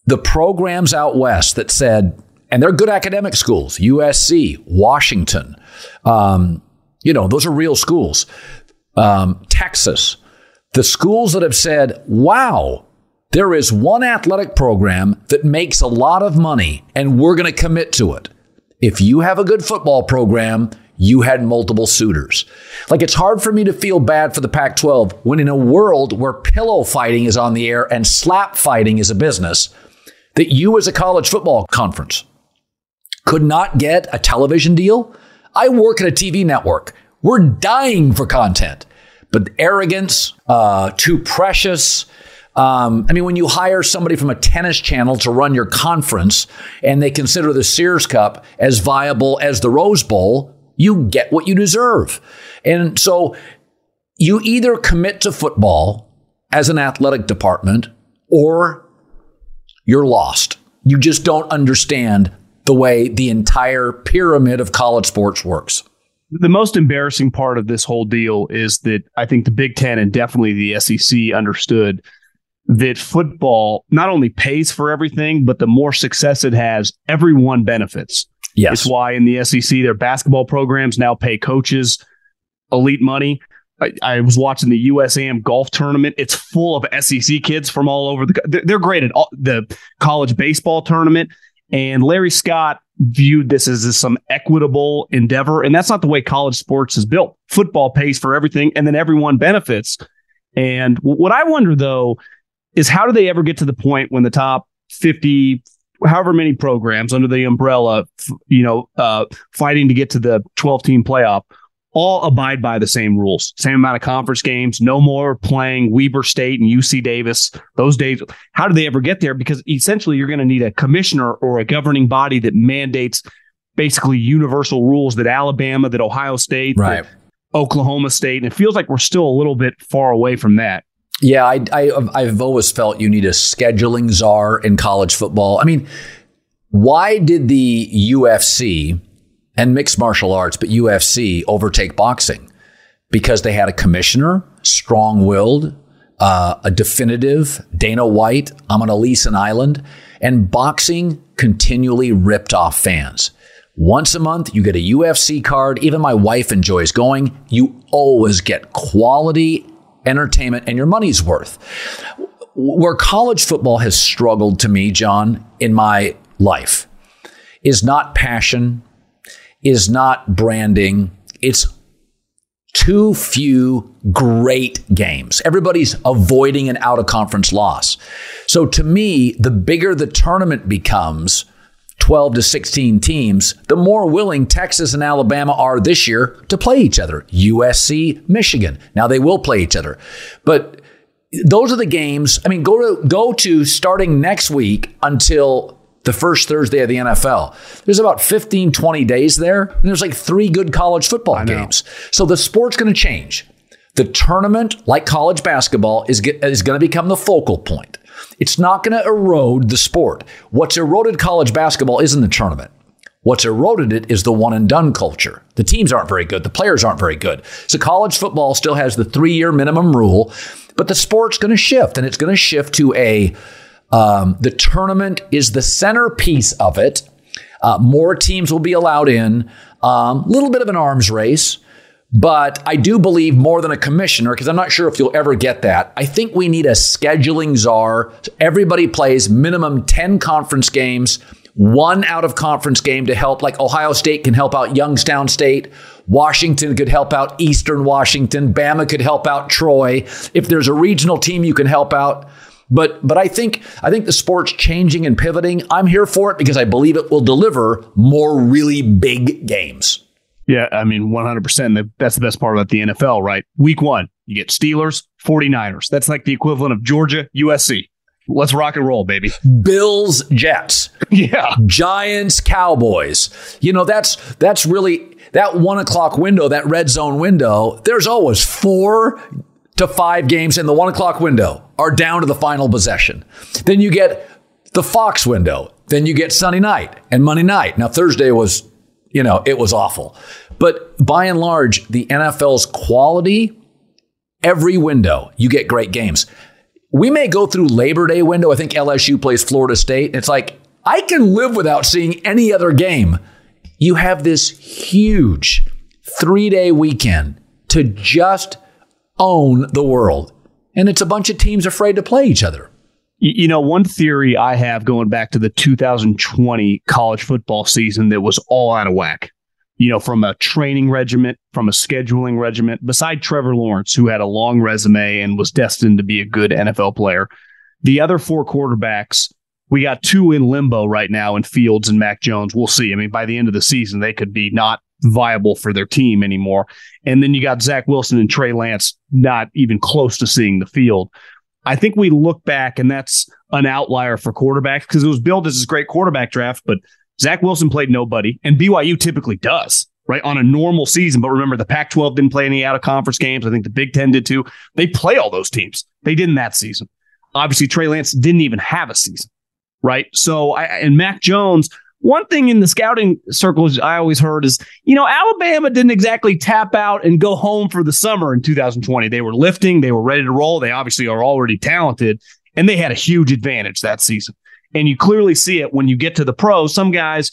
the programs out west that said, and they're good academic schools, USC, Washington, those are real schools, Texas, the schools that have said, wow, there is one athletic program that makes a lot of money and we're going to commit to it. If you have a good football program, you had multiple suitors. Like, it's hard for me to feel bad for the Pac-12 when in a world where pillow fighting is on the air and slap fighting is a business, that you as a college football conference could not get a television deal. I work at a TV network. We're dying for content. But arrogance, too precious. When you hire somebody from a tennis channel to run your conference and they consider the Sears Cup as viable as the Rose Bowl, you get what you deserve. And so you either commit to football as an athletic department or you're lost. You just don't understand the way the entire pyramid of college sports works. The most embarrassing part of this whole deal is that I think the Big Ten and definitely the SEC understood that football not only pays for everything, but the more success it has, everyone benefits. Yes. It's why in the SEC, their basketball programs now pay coaches elite money. I was watching the USAM golf tournament. It's full of SEC kids from all over they're great at all, the college baseball tournament. And Larry Scott viewed this as some equitable endeavor. And that's not the way college sports is built. Football pays for everything, and then everyone benefits. And what I wonder, though, is how do they ever get to the point when the top 50, however many programs under the umbrella, fighting to get to the 12-team playoff, all abide by the same rules, same amount of conference games, no more playing Weber State and UC Davis those days. How do they ever get there? Because essentially you're going to need a commissioner or a governing body that mandates basically universal rules that Alabama, that Ohio State, right, that Oklahoma State, and it feels like we're still a little bit far away from that. Yeah, I've always felt you need a scheduling czar in college football. I mean, why did the UFC and mixed martial arts, but UFC, overtake boxing? Because they had a commissioner, strong-willed, a definitive, Dana White, I'm going to lease an island, and boxing continually ripped off fans. Once a month, you get a UFC card. Even my wife enjoys going. You always get quality entertainment and your money's worth. Where college football has struggled to me, John, in my life is not passion, is not branding. It's too few great games. Everybody's avoiding an out-of-conference loss. So to me, the bigger the tournament becomes, 12 to 16 teams, the more willing Texas and Alabama are this year to play each other. USC, Michigan. Now they will play each other. But those are the games. I mean, go to starting next week until the first Thursday of the NFL. There's about 15, 20 days there. And there's like 3 good college football games. So the sport's going to change. The tournament, like college basketball, is going to become the focal point. It's not going to erode the sport. What's eroded college basketball isn't the tournament. What's eroded it is the one-and-done culture. The teams aren't very good. The players aren't very good. So college football still has the 3-year minimum rule, but the sport's going to shift, and it's going to shift to the tournament is the centerpiece of it. More teams will be allowed in. Little bit of an arms race. But I do believe more than a commissioner, because I'm not sure if you'll ever get that. I think we need a scheduling czar. Everybody plays minimum 10 conference games, 1 out-of-conference game to help. Like Ohio State can help out Youngstown State. Washington could help out Eastern Washington. Bama could help out Troy. If there's a regional team, you can help out. But I think the sport's changing and pivoting. I'm here for it because I believe it will deliver more really big games. Yeah, 100%. That's the best part about the NFL, right? Week 1, you get Steelers, 49ers. That's like the equivalent of Georgia, USC. Let's rock and roll, baby. Bills, Jets. Yeah. Giants, Cowboys. That's really that 1 o'clock window, that red zone window. There's always 4 to 5 games in the 1 o'clock window are down to the final possession. Then you get the Fox window. Then you get Sunday night and Monday night. Now, Thursday was, you know, it was awful. But by and large, the NFL's quality, every window, you get great games. We may go through Labor Day window. I think LSU plays Florida State. It's like, I can live without seeing any other game. You have this huge three-day weekend to just own the world. And it's a bunch of teams afraid to play each other. You know, one theory I have going back to the 2020 college football season that was all out of whack, you know, from a training regiment, from a scheduling regiment, beside Trevor Lawrence, who had a long resume and was destined to be a good NFL player. The other four quarterbacks, we got two in limbo right now in Fields and Mac Jones. We'll see. I mean, by the end of the season, they could be not viable for their team anymore. And then you got Zach Wilson and Trey Lance, not even close to seeing the field. I think we look back, and that's an outlier for quarterbacks because it was billed as this great quarterback draft, but Zach Wilson played nobody, and BYU typically does, right, on a normal season. But remember, the Pac-12 didn't play any out-of-conference games. I think the Big Ten did too. They play all those teams. They didn't that season. Obviously, Trey Lance didn't even have a season, right? So, and Mac Jones, one thing in the scouting circles I always heard is, you know, Alabama didn't exactly tap out and go home for the summer in 2020. They were lifting. They were ready to roll. They obviously are already talented, and they had a huge advantage that season. And you clearly see it when you get to the pros. Some guys,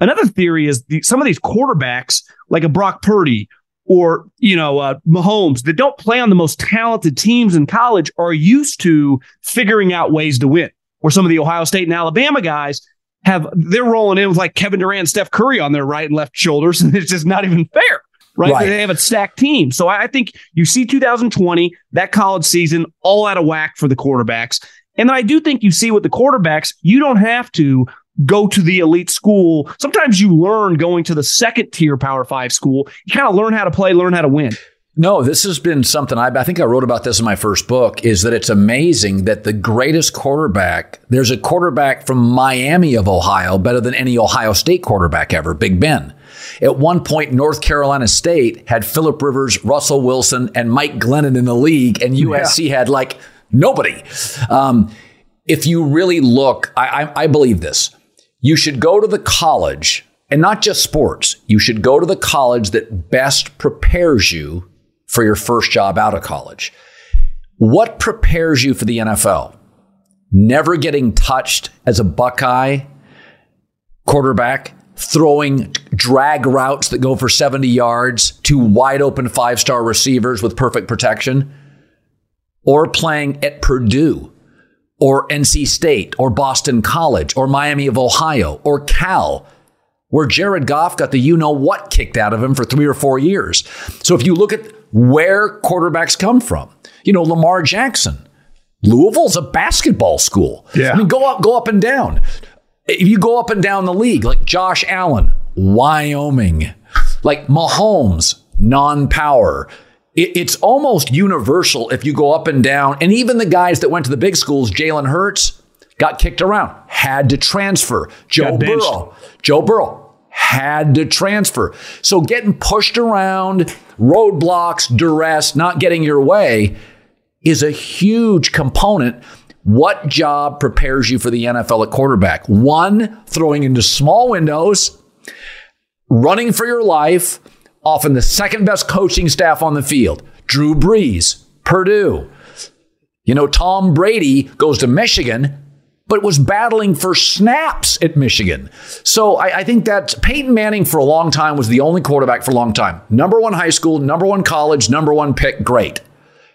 another theory is some of these quarterbacks, like a Brock Purdy or, you know, Mahomes, that don't play on the most talented teams in college are used to figuring out ways to win. Where some of the Ohio State and Alabama guys they're rolling in with like Kevin Durant and Steph Curry on their right and left shoulders, and it's just not even fair, right? They have a stacked team. So I think you see 2020, that college season, all out of whack for the quarterbacks. And then I do think you see with the quarterbacks, you don't have to go to the elite school. Sometimes you learn going to the second tier Power 5 school. You kind of learn how to play, learn how to win. No, this has been something I think I wrote about this in my first book, is that it's amazing that the greatest quarterback, there's a quarterback from Miami of Ohio better than any Ohio State quarterback ever, Big Ben. At one point, North Carolina State had Phillip Rivers, Russell Wilson, and Mike Glennon in the league, and USC had like nobody. If you really look, I believe this, you should go to the college, and not just sports, you should go to the college that best prepares you for your first job out of college. What prepares you for the NFL? Never getting touched as a Buckeye quarterback, throwing drag routes that go for 70 yards to wide open five-star receivers with perfect protection, or playing at Purdue or NC State or Boston College or Miami of Ohio or Cal, where Jared Goff got the you-know-what kicked out of him for 3 or 4 years. So if you look at where quarterbacks come from, you know, Lamar Jackson, Louisville's a basketball school. Yeah. I mean, go up and down. If you go up and down the league, like Josh Allen, Wyoming, like Mahomes, non-power. It's almost universal if you go up and down. And even the guys that went to the big schools, Jalen Hurts, got kicked around, had to transfer. Joe Burrow had to transfer. So getting pushed around, roadblocks, duress, not getting your way is a huge component. What job prepares you for the NFL at quarterback? One, throwing into small windows, running for your life, often the second best coaching staff on the field. Drew Brees, Purdue. You know, Tom Brady goes to Michigan, but was battling for snaps at Michigan. So I think that Peyton Manning for a long time was the only quarterback for a long time. Number one high school, number one college, number one pick, great.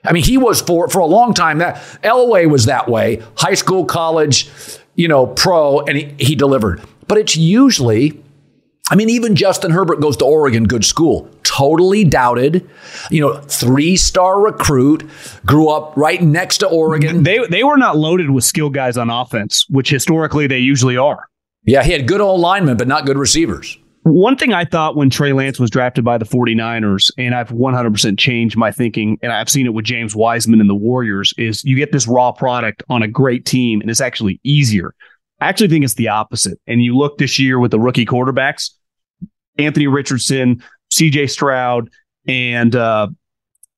I mean, he was for a long time. That Elway was that way, high school, college, you know, pro, and he delivered. But it's usually, I mean, even Justin Herbert goes to Oregon, good school, totally doubted, you know, 3-star recruit, grew up right next to Oregon. They were not loaded with skill guys on offense, which historically they usually are. Yeah, he had good old linemen, but not good receivers. One thing I thought when Trey Lance was drafted by the 49ers, and I've 100% changed my thinking, and I've seen it with James Wiseman and the Warriors, is you get this raw product on a great team, and it's actually easier. I actually think it's the opposite. And you look this year with the rookie quarterbacks, Anthony Richardson, CJ Stroud, and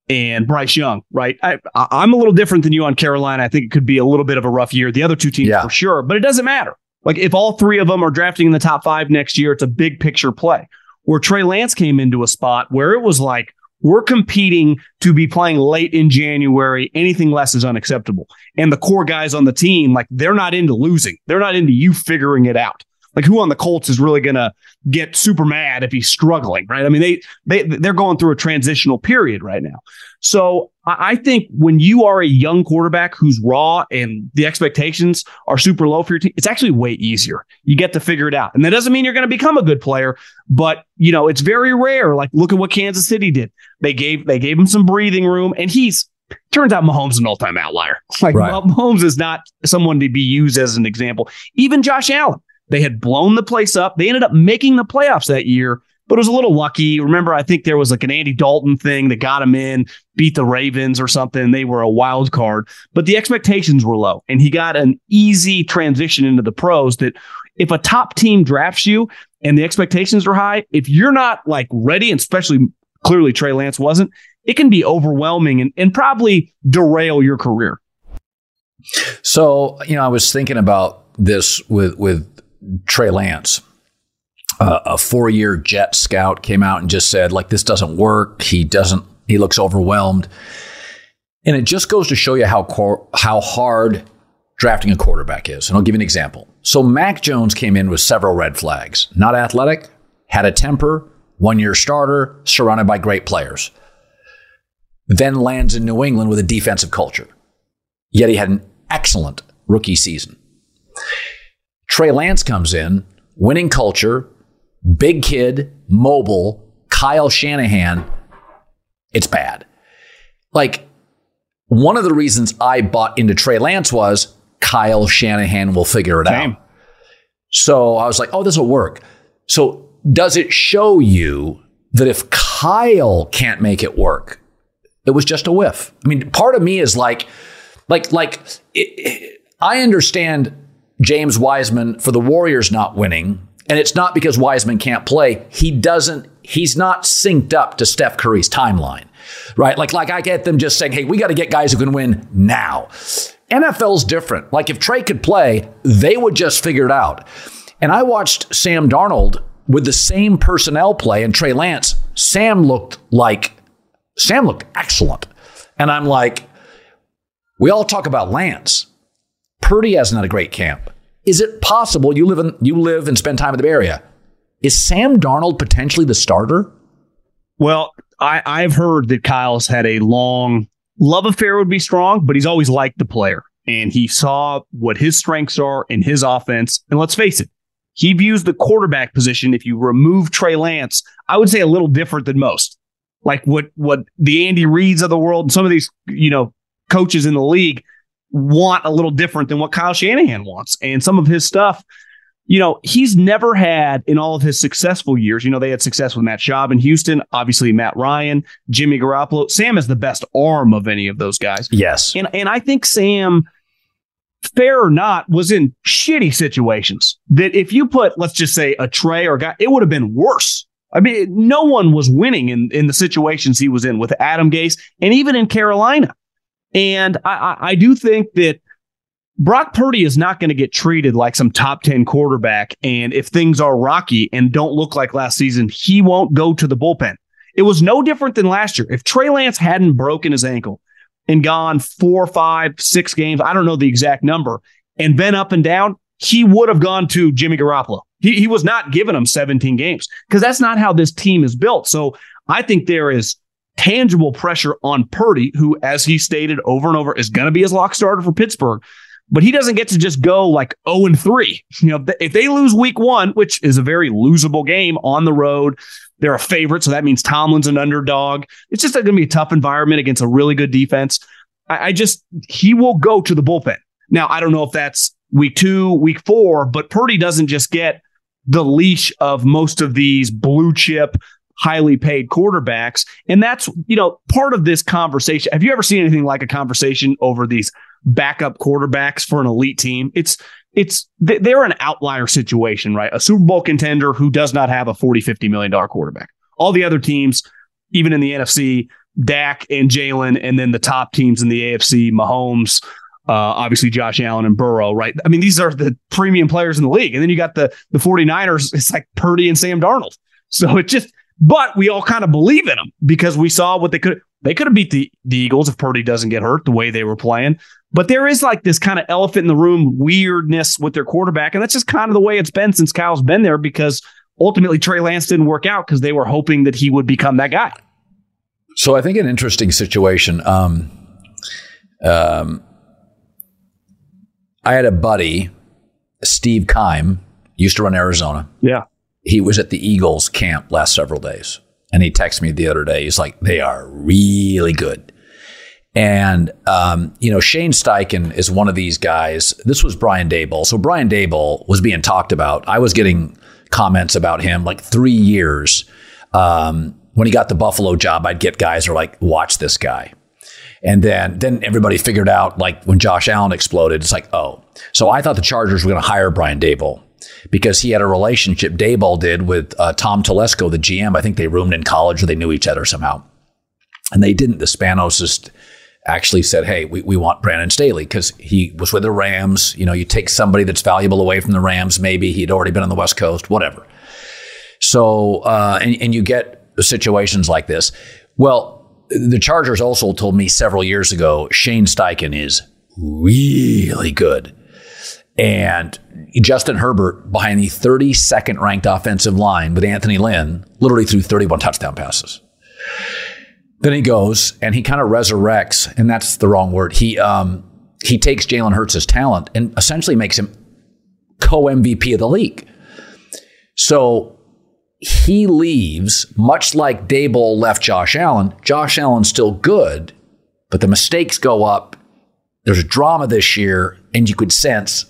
and Bryce Young, right? I'm a little different than you on Carolina. I think it could be a little bit of a rough year. The other two teams for sure, but it doesn't matter. Like if all three of them are drafting in the top five next year, it's a big picture play. Where Trey Lance came into a spot where it was like, we're competing to be playing late in January. Anything less is unacceptable. And the core guys on the team, like they're not into losing. They're not into you figuring it out. Like who on the Colts is really going to get super mad if he's struggling, right? I mean, they're going through a transitional period right now. So I think when you are a young quarterback who's raw and the expectations are super low for your team, it's actually way easier. You get to figure it out. And that doesn't mean you're going to become a good player, but you know, it's very rare. Like look at what Kansas City did. They gave him some breathing room, and turns out Mahomes is an all-time outlier. Like right. Mahomes is not someone to be used as an example. Even Josh Allen. They had blown the place up. They ended up making the playoffs that year, but it was a little lucky. Remember, I think there was like an Andy Dalton thing that got him in, beat the Ravens or something. They were a wild card, but the expectations were low, and he got an easy transition into the pros that if a top team drafts you and the expectations are high, if you're not like ready, and especially clearly Trey Lance wasn't, it can be overwhelming and probably derail your career. So, you know, I was thinking about this with Trey Lance, a four-year Jet scout, came out and just said, like, this doesn't work. He looks overwhelmed. And it just goes to show you how hard drafting a quarterback is. And I'll give you an example. So Mac Jones came in with several red flags. Not athletic, had a temper, one-year starter, surrounded by great players. Then lands in New England with a defensive culture. Yet he had an excellent rookie season. Trey Lance comes in, winning culture, big kid, mobile, Kyle Shanahan. It's bad. Like, one of the reasons I bought into Trey Lance was Kyle Shanahan will figure it out. So I was like, oh, this will work. So does it show you that if Kyle can't make it work, it was just a whiff? I mean, part of me is I understand James Wiseman for the Warriors not winning, and it's not because Wiseman can't play. He's not synced up to Steph Curry's timeline, right? Like I get them just saying, hey, we got to get guys who can win now. NFL's different. Like if Trey could play, they would just figure it out. And I watched Sam Darnold with the same personnel play and Trey Lance. Sam looked excellent. And I'm like, we all talk about Lance. Purdy hasn't had a great camp. Is it possible you live and spend time in the Bay Area? Is Sam Darnold potentially the starter? Well, I've heard that Kyle's had a long love affair would be strong, but he's always liked the player. And he saw what his strengths are in his offense. And let's face it, he views the quarterback position, if you remove Trey Lance, I would say a little different than most. Like what the Andy Reids of the world and some of these, you know, coaches in the league want a little different than what Kyle Shanahan wants. And some of his stuff, you know, he's never had in all of his successful years. You know, they had success with Matt Schaub in Houston, obviously Matt Ryan, Jimmy Garoppolo. Sam is the best arm of any of those guys. Yes. And I think Sam, fair or not, was in shitty situations that if you put, let's just say, a Trey or a guy, it would have been worse. I mean, no one was winning in the situations he was in with Adam Gase and even in Carolina. And I do think that Brock Purdy is not going to get treated like some top 10 quarterback. And if things are rocky and don't look like last season, he won't go to the bullpen. It was no different than last year. If Trey Lance hadn't broken his ankle and gone 4, 5, 6 games, I don't know the exact number, and been up and down, he would have gone to Jimmy Garoppolo. He was not giving him 17 games because that's not how this team is built. So I think there is tangible pressure on Purdy, who, as he stated over and over, is going to be his lock starter for Pittsburgh, but he doesn't get to just go like 0-3. You know, if they lose week 1, which is a very losable game on the road, they're a favorite. So that means Tomlin's an underdog. It's just going to be a tough environment against a really good defense. He will go to the bullpen. Now, I don't know if that's week 2, week 4, but Purdy doesn't just get the leash of most of these blue chip, highly paid quarterbacks. And that's, you know, part of this conversation. Have you ever seen anything like a conversation over these backup quarterbacks for an elite team? They're an outlier situation, right? A Super Bowl contender who does not have a $40, $50 million quarterback. All the other teams, even in the NFC, Dak and Jalen, and then the top teams in the AFC, Mahomes, obviously Josh Allen and Burrow, right? I mean, these are the premium players in the league. And then you got the 49ers. It's like Purdy and Sam Darnold. So it just, but we all kind of believe in them because we saw what they could have beat the Eagles if Purdy doesn't get hurt the way they were playing. But there is like this kind of elephant in the room weirdness with their quarterback. And that's just kind of the way it's been since Kyle's been there, because ultimately Trey Lance didn't work out because they were hoping that he would become that guy. So I think an interesting situation. I had a buddy, Steve Keim, used to run Arizona. Yeah. He was at the Eagles camp last several days, and he texted me the other day. He's like, they are really good. And, you know, Shane Steichen is one of these guys. This was Brian Daboll. So Brian Daboll was being talked about. I was getting comments about him like 3 years. When he got the Buffalo job, I'd get guys who are like, watch this guy. And then everybody figured out, like, when Josh Allen exploded, it's like, oh. So I thought the Chargers were going to hire Brian Daboll because he had a relationship, Daboll did, with Tom Telesco, the GM. I think they roomed in college, or they knew each other somehow. And they didn't. The Spanos just actually said, hey, we want Brandon Staley, because he was with the Rams. You know, you take somebody that's valuable away from the Rams. Maybe he'd already been on the West Coast, whatever. So, and you get situations like this. Well, the Chargers also told me several years ago, Shane Steichen is really good. And Justin Herbert, behind the 32nd ranked offensive line with Anthony Lynn, literally threw 31 touchdown passes. Then he goes and he kind of resurrects, and that's the wrong word. He takes Jalen Hurts' talent and essentially makes him co-MVP of the league. So he leaves, much like Daboll left Josh Allen. Josh Allen's still good, but the mistakes go up. There's drama this year, and you could sense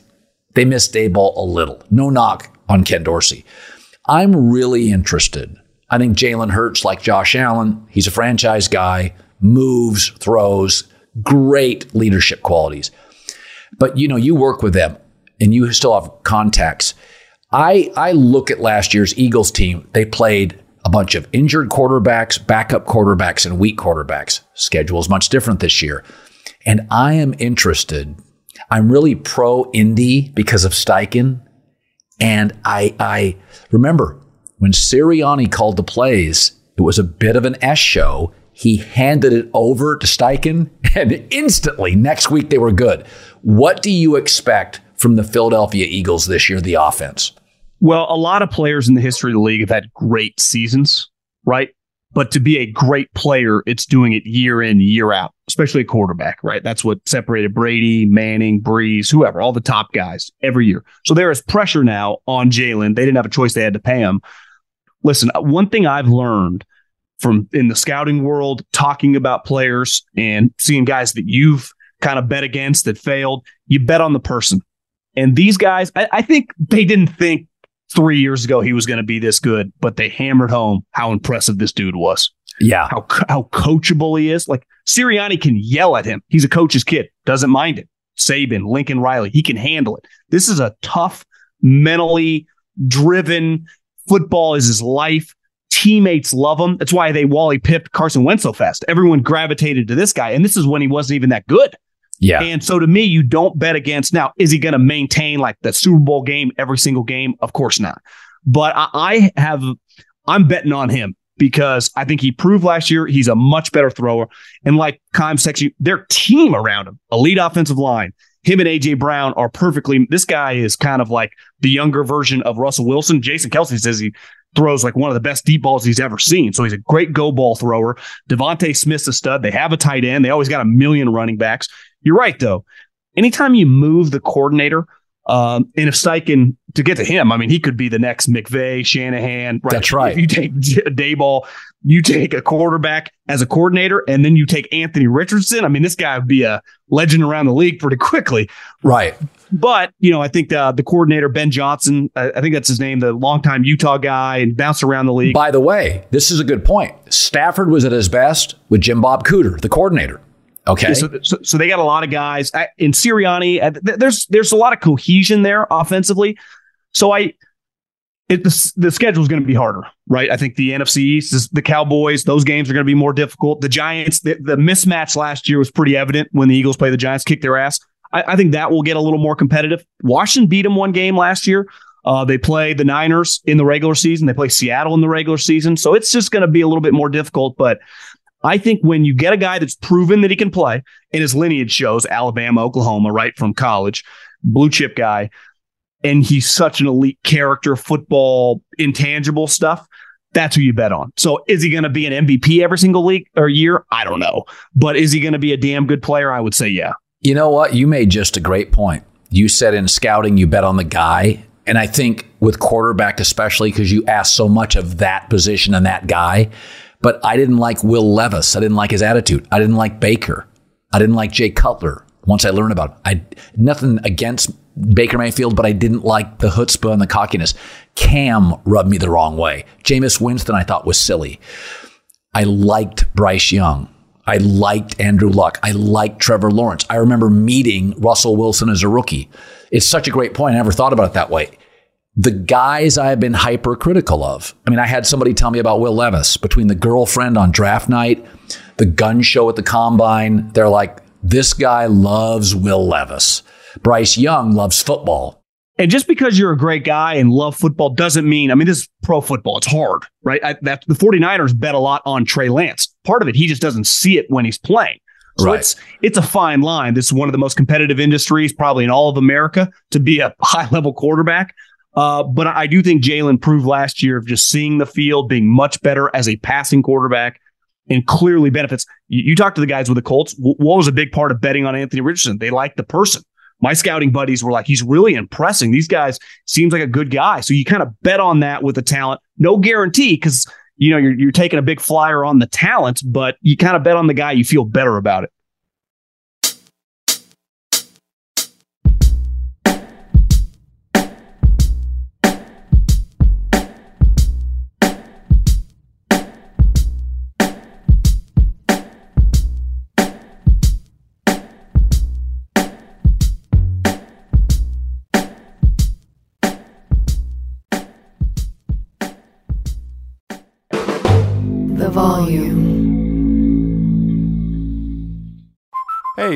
they missed Daboll a little. No knock on Ken Dorsey. I'm really interested. I think Jalen Hurts, like Josh Allen, he's a franchise guy, moves, throws, great leadership qualities. But, you know, you work with them, and you still have contacts. I look at last year's Eagles team. They played a bunch of injured quarterbacks, backup quarterbacks, and weak quarterbacks. Schedule is much different this year. And I am interested. I'm really pro-Indy because of Steichen. And I remember when Sirianni called the plays, it was a bit of an S show. He handed it over to Steichen, and instantly next week they were good. What do you expect from the Philadelphia Eagles this year, the offense? Well, a lot of players in the history of the league have had great seasons, right? But to be a great player, it's doing it year in, year out, especially a quarterback, right? That's what separated Brady, Manning, Breeze, whoever, all the top guys every year. So there is pressure now on Jalen. They didn't have a choice. They had to pay him. Listen, one thing I've learned from in the scouting world, talking about players and seeing guys that you've kind of bet against that failed, you bet on the person. And these guys, I think they didn't think 3 years ago he was going to be this good, but they hammered home how impressive this dude was. Yeah. How coachable he is. Like, Sirianni can yell at him. He's a coach's kid. Doesn't mind it. Saban, Lincoln Riley, he can handle it. This is a tough, mentally driven, football is his life. Teammates love him. That's why they Wally-pipped Carson Wentz so fast. Everyone gravitated to this guy. And this is when he wasn't even that good. Yeah. And so to me, you don't bet against. Now, is he going to maintain like the Super Bowl game every single game? Of course not. But I'm betting on him because I think he proved last year he's a much better thrower. And like Keim section, their team around him, elite offensive line, him and A.J. Brown are perfectly. This guy is kind of like the younger version of Russell Wilson. Jason Kelce says he throws like one of the best deep balls he's ever seen. So he's a great go ball thrower. Devontae Smith's a stud. They have a tight end. They always got a million running backs. You're right, though. Anytime you move the coordinator, and if Steichen, to get to him, I mean, he could be the next McVay, Shanahan. Right? That's right. If you take Daboll, you take a quarterback as a coordinator, and then you take Anthony Richardson. I mean, this guy would be a legend around the league pretty quickly. Right. But, you know, I think the coordinator, Ben Johnson, I think that's his name, the longtime Utah guy, and bounced around the league. By the way, this is a good point. Stafford was at his best with Jim Bob Cooter, the coordinator. Okay. Yeah, so they got a lot of guys in Sirianni. There's a lot of cohesion there offensively. So I the schedule is going to be harder, right? I think the NFC East, the Cowboys, those games are going to be more difficult. The Giants, the mismatch last year was pretty evident when the Eagles play the Giants, kicked their ass. I think that will get a little more competitive. Washington beat them one game last year. They play the Niners in the regular season. They play Seattle in the regular season. So it's just going to be a little bit more difficult. But I think when you get a guy that's proven that he can play, and his lineage shows Alabama, Oklahoma, right from college, blue chip guy, and he's such an elite character, football, intangible stuff, that's who you bet on. So is he going to be an MVP every single league or year? I don't know. But is he going to be a damn good player? I would say, yeah. You know what? You made just a great point. You said in scouting, you bet on the guy. And I think with quarterback, especially because you ask so much of that position and that guy. But I didn't like Will Levis. I didn't like his attitude. I didn't like Baker. I didn't like Jay Cutler. Once I learned about him, nothing against Baker Mayfield, but I didn't like the chutzpah and the cockiness. Cam rubbed me the wrong way. Jameis Winston, I thought, was silly. I liked Bryce Young. I liked Andrew Luck. I liked Trevor Lawrence. I remember meeting Russell Wilson as a rookie. It's such a great point. I never thought about it that way. The guys I have been hypercritical of. I mean, I had somebody tell me about Will Levis between the girlfriend on draft night, the gun show at the combine. They're like, this guy loves Will Levis. Bryce Young loves football. And just because you're a great guy and love football doesn't mean, I mean, this is pro football. It's hard, right? The 49ers bet a lot on Trey Lance. Part of it, he just doesn't see it when he's playing. So right. It's a fine line. This is one of the most competitive industries probably in all of America to be a high-level quarterback. But I do think Jalen proved last year of just seeing the field, being much better as a passing quarterback, and clearly benefits. You talk to the guys with the Colts. What was a big part of betting on Anthony Richardson? They liked the person. My scouting buddies were like, he's really impressing. These guys seems like a good guy. So you kind of bet on that with the talent. No guarantee because, you know, you're taking a big flyer on the talent, but you kind of bet on the guy. You feel better about it. Hey,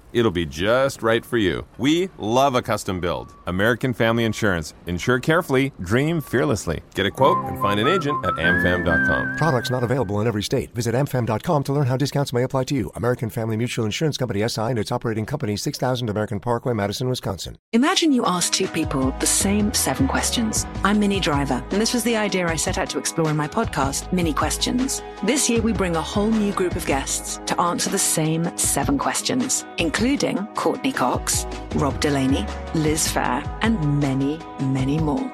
It'll be just right for you. We love a custom build. American Family Insurance. Insure carefully, dream fearlessly. Get a quote and find an agent at AmFam.com. Products not available in every state. Visit AmFam.com to learn how discounts may apply to you. American Family Mutual Insurance Company, S.I. and its operating company, 6000 American Parkway, Madison, Wisconsin. Imagine you ask two people the same 7 questions. I'm Minnie Driver, and this was the idea I set out to explore in my podcast, Mini Questions. This year, we bring a whole new group of guests to answer the same 7 questions, including Courtney Cox, Rob Delaney, Liz Phair, and many, many more.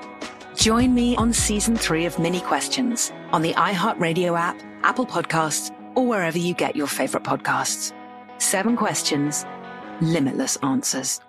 Join me on season 3 of Mini Questions on the iHeartRadio app, Apple Podcasts, or wherever you get your favorite podcasts. 7 questions, limitless answers.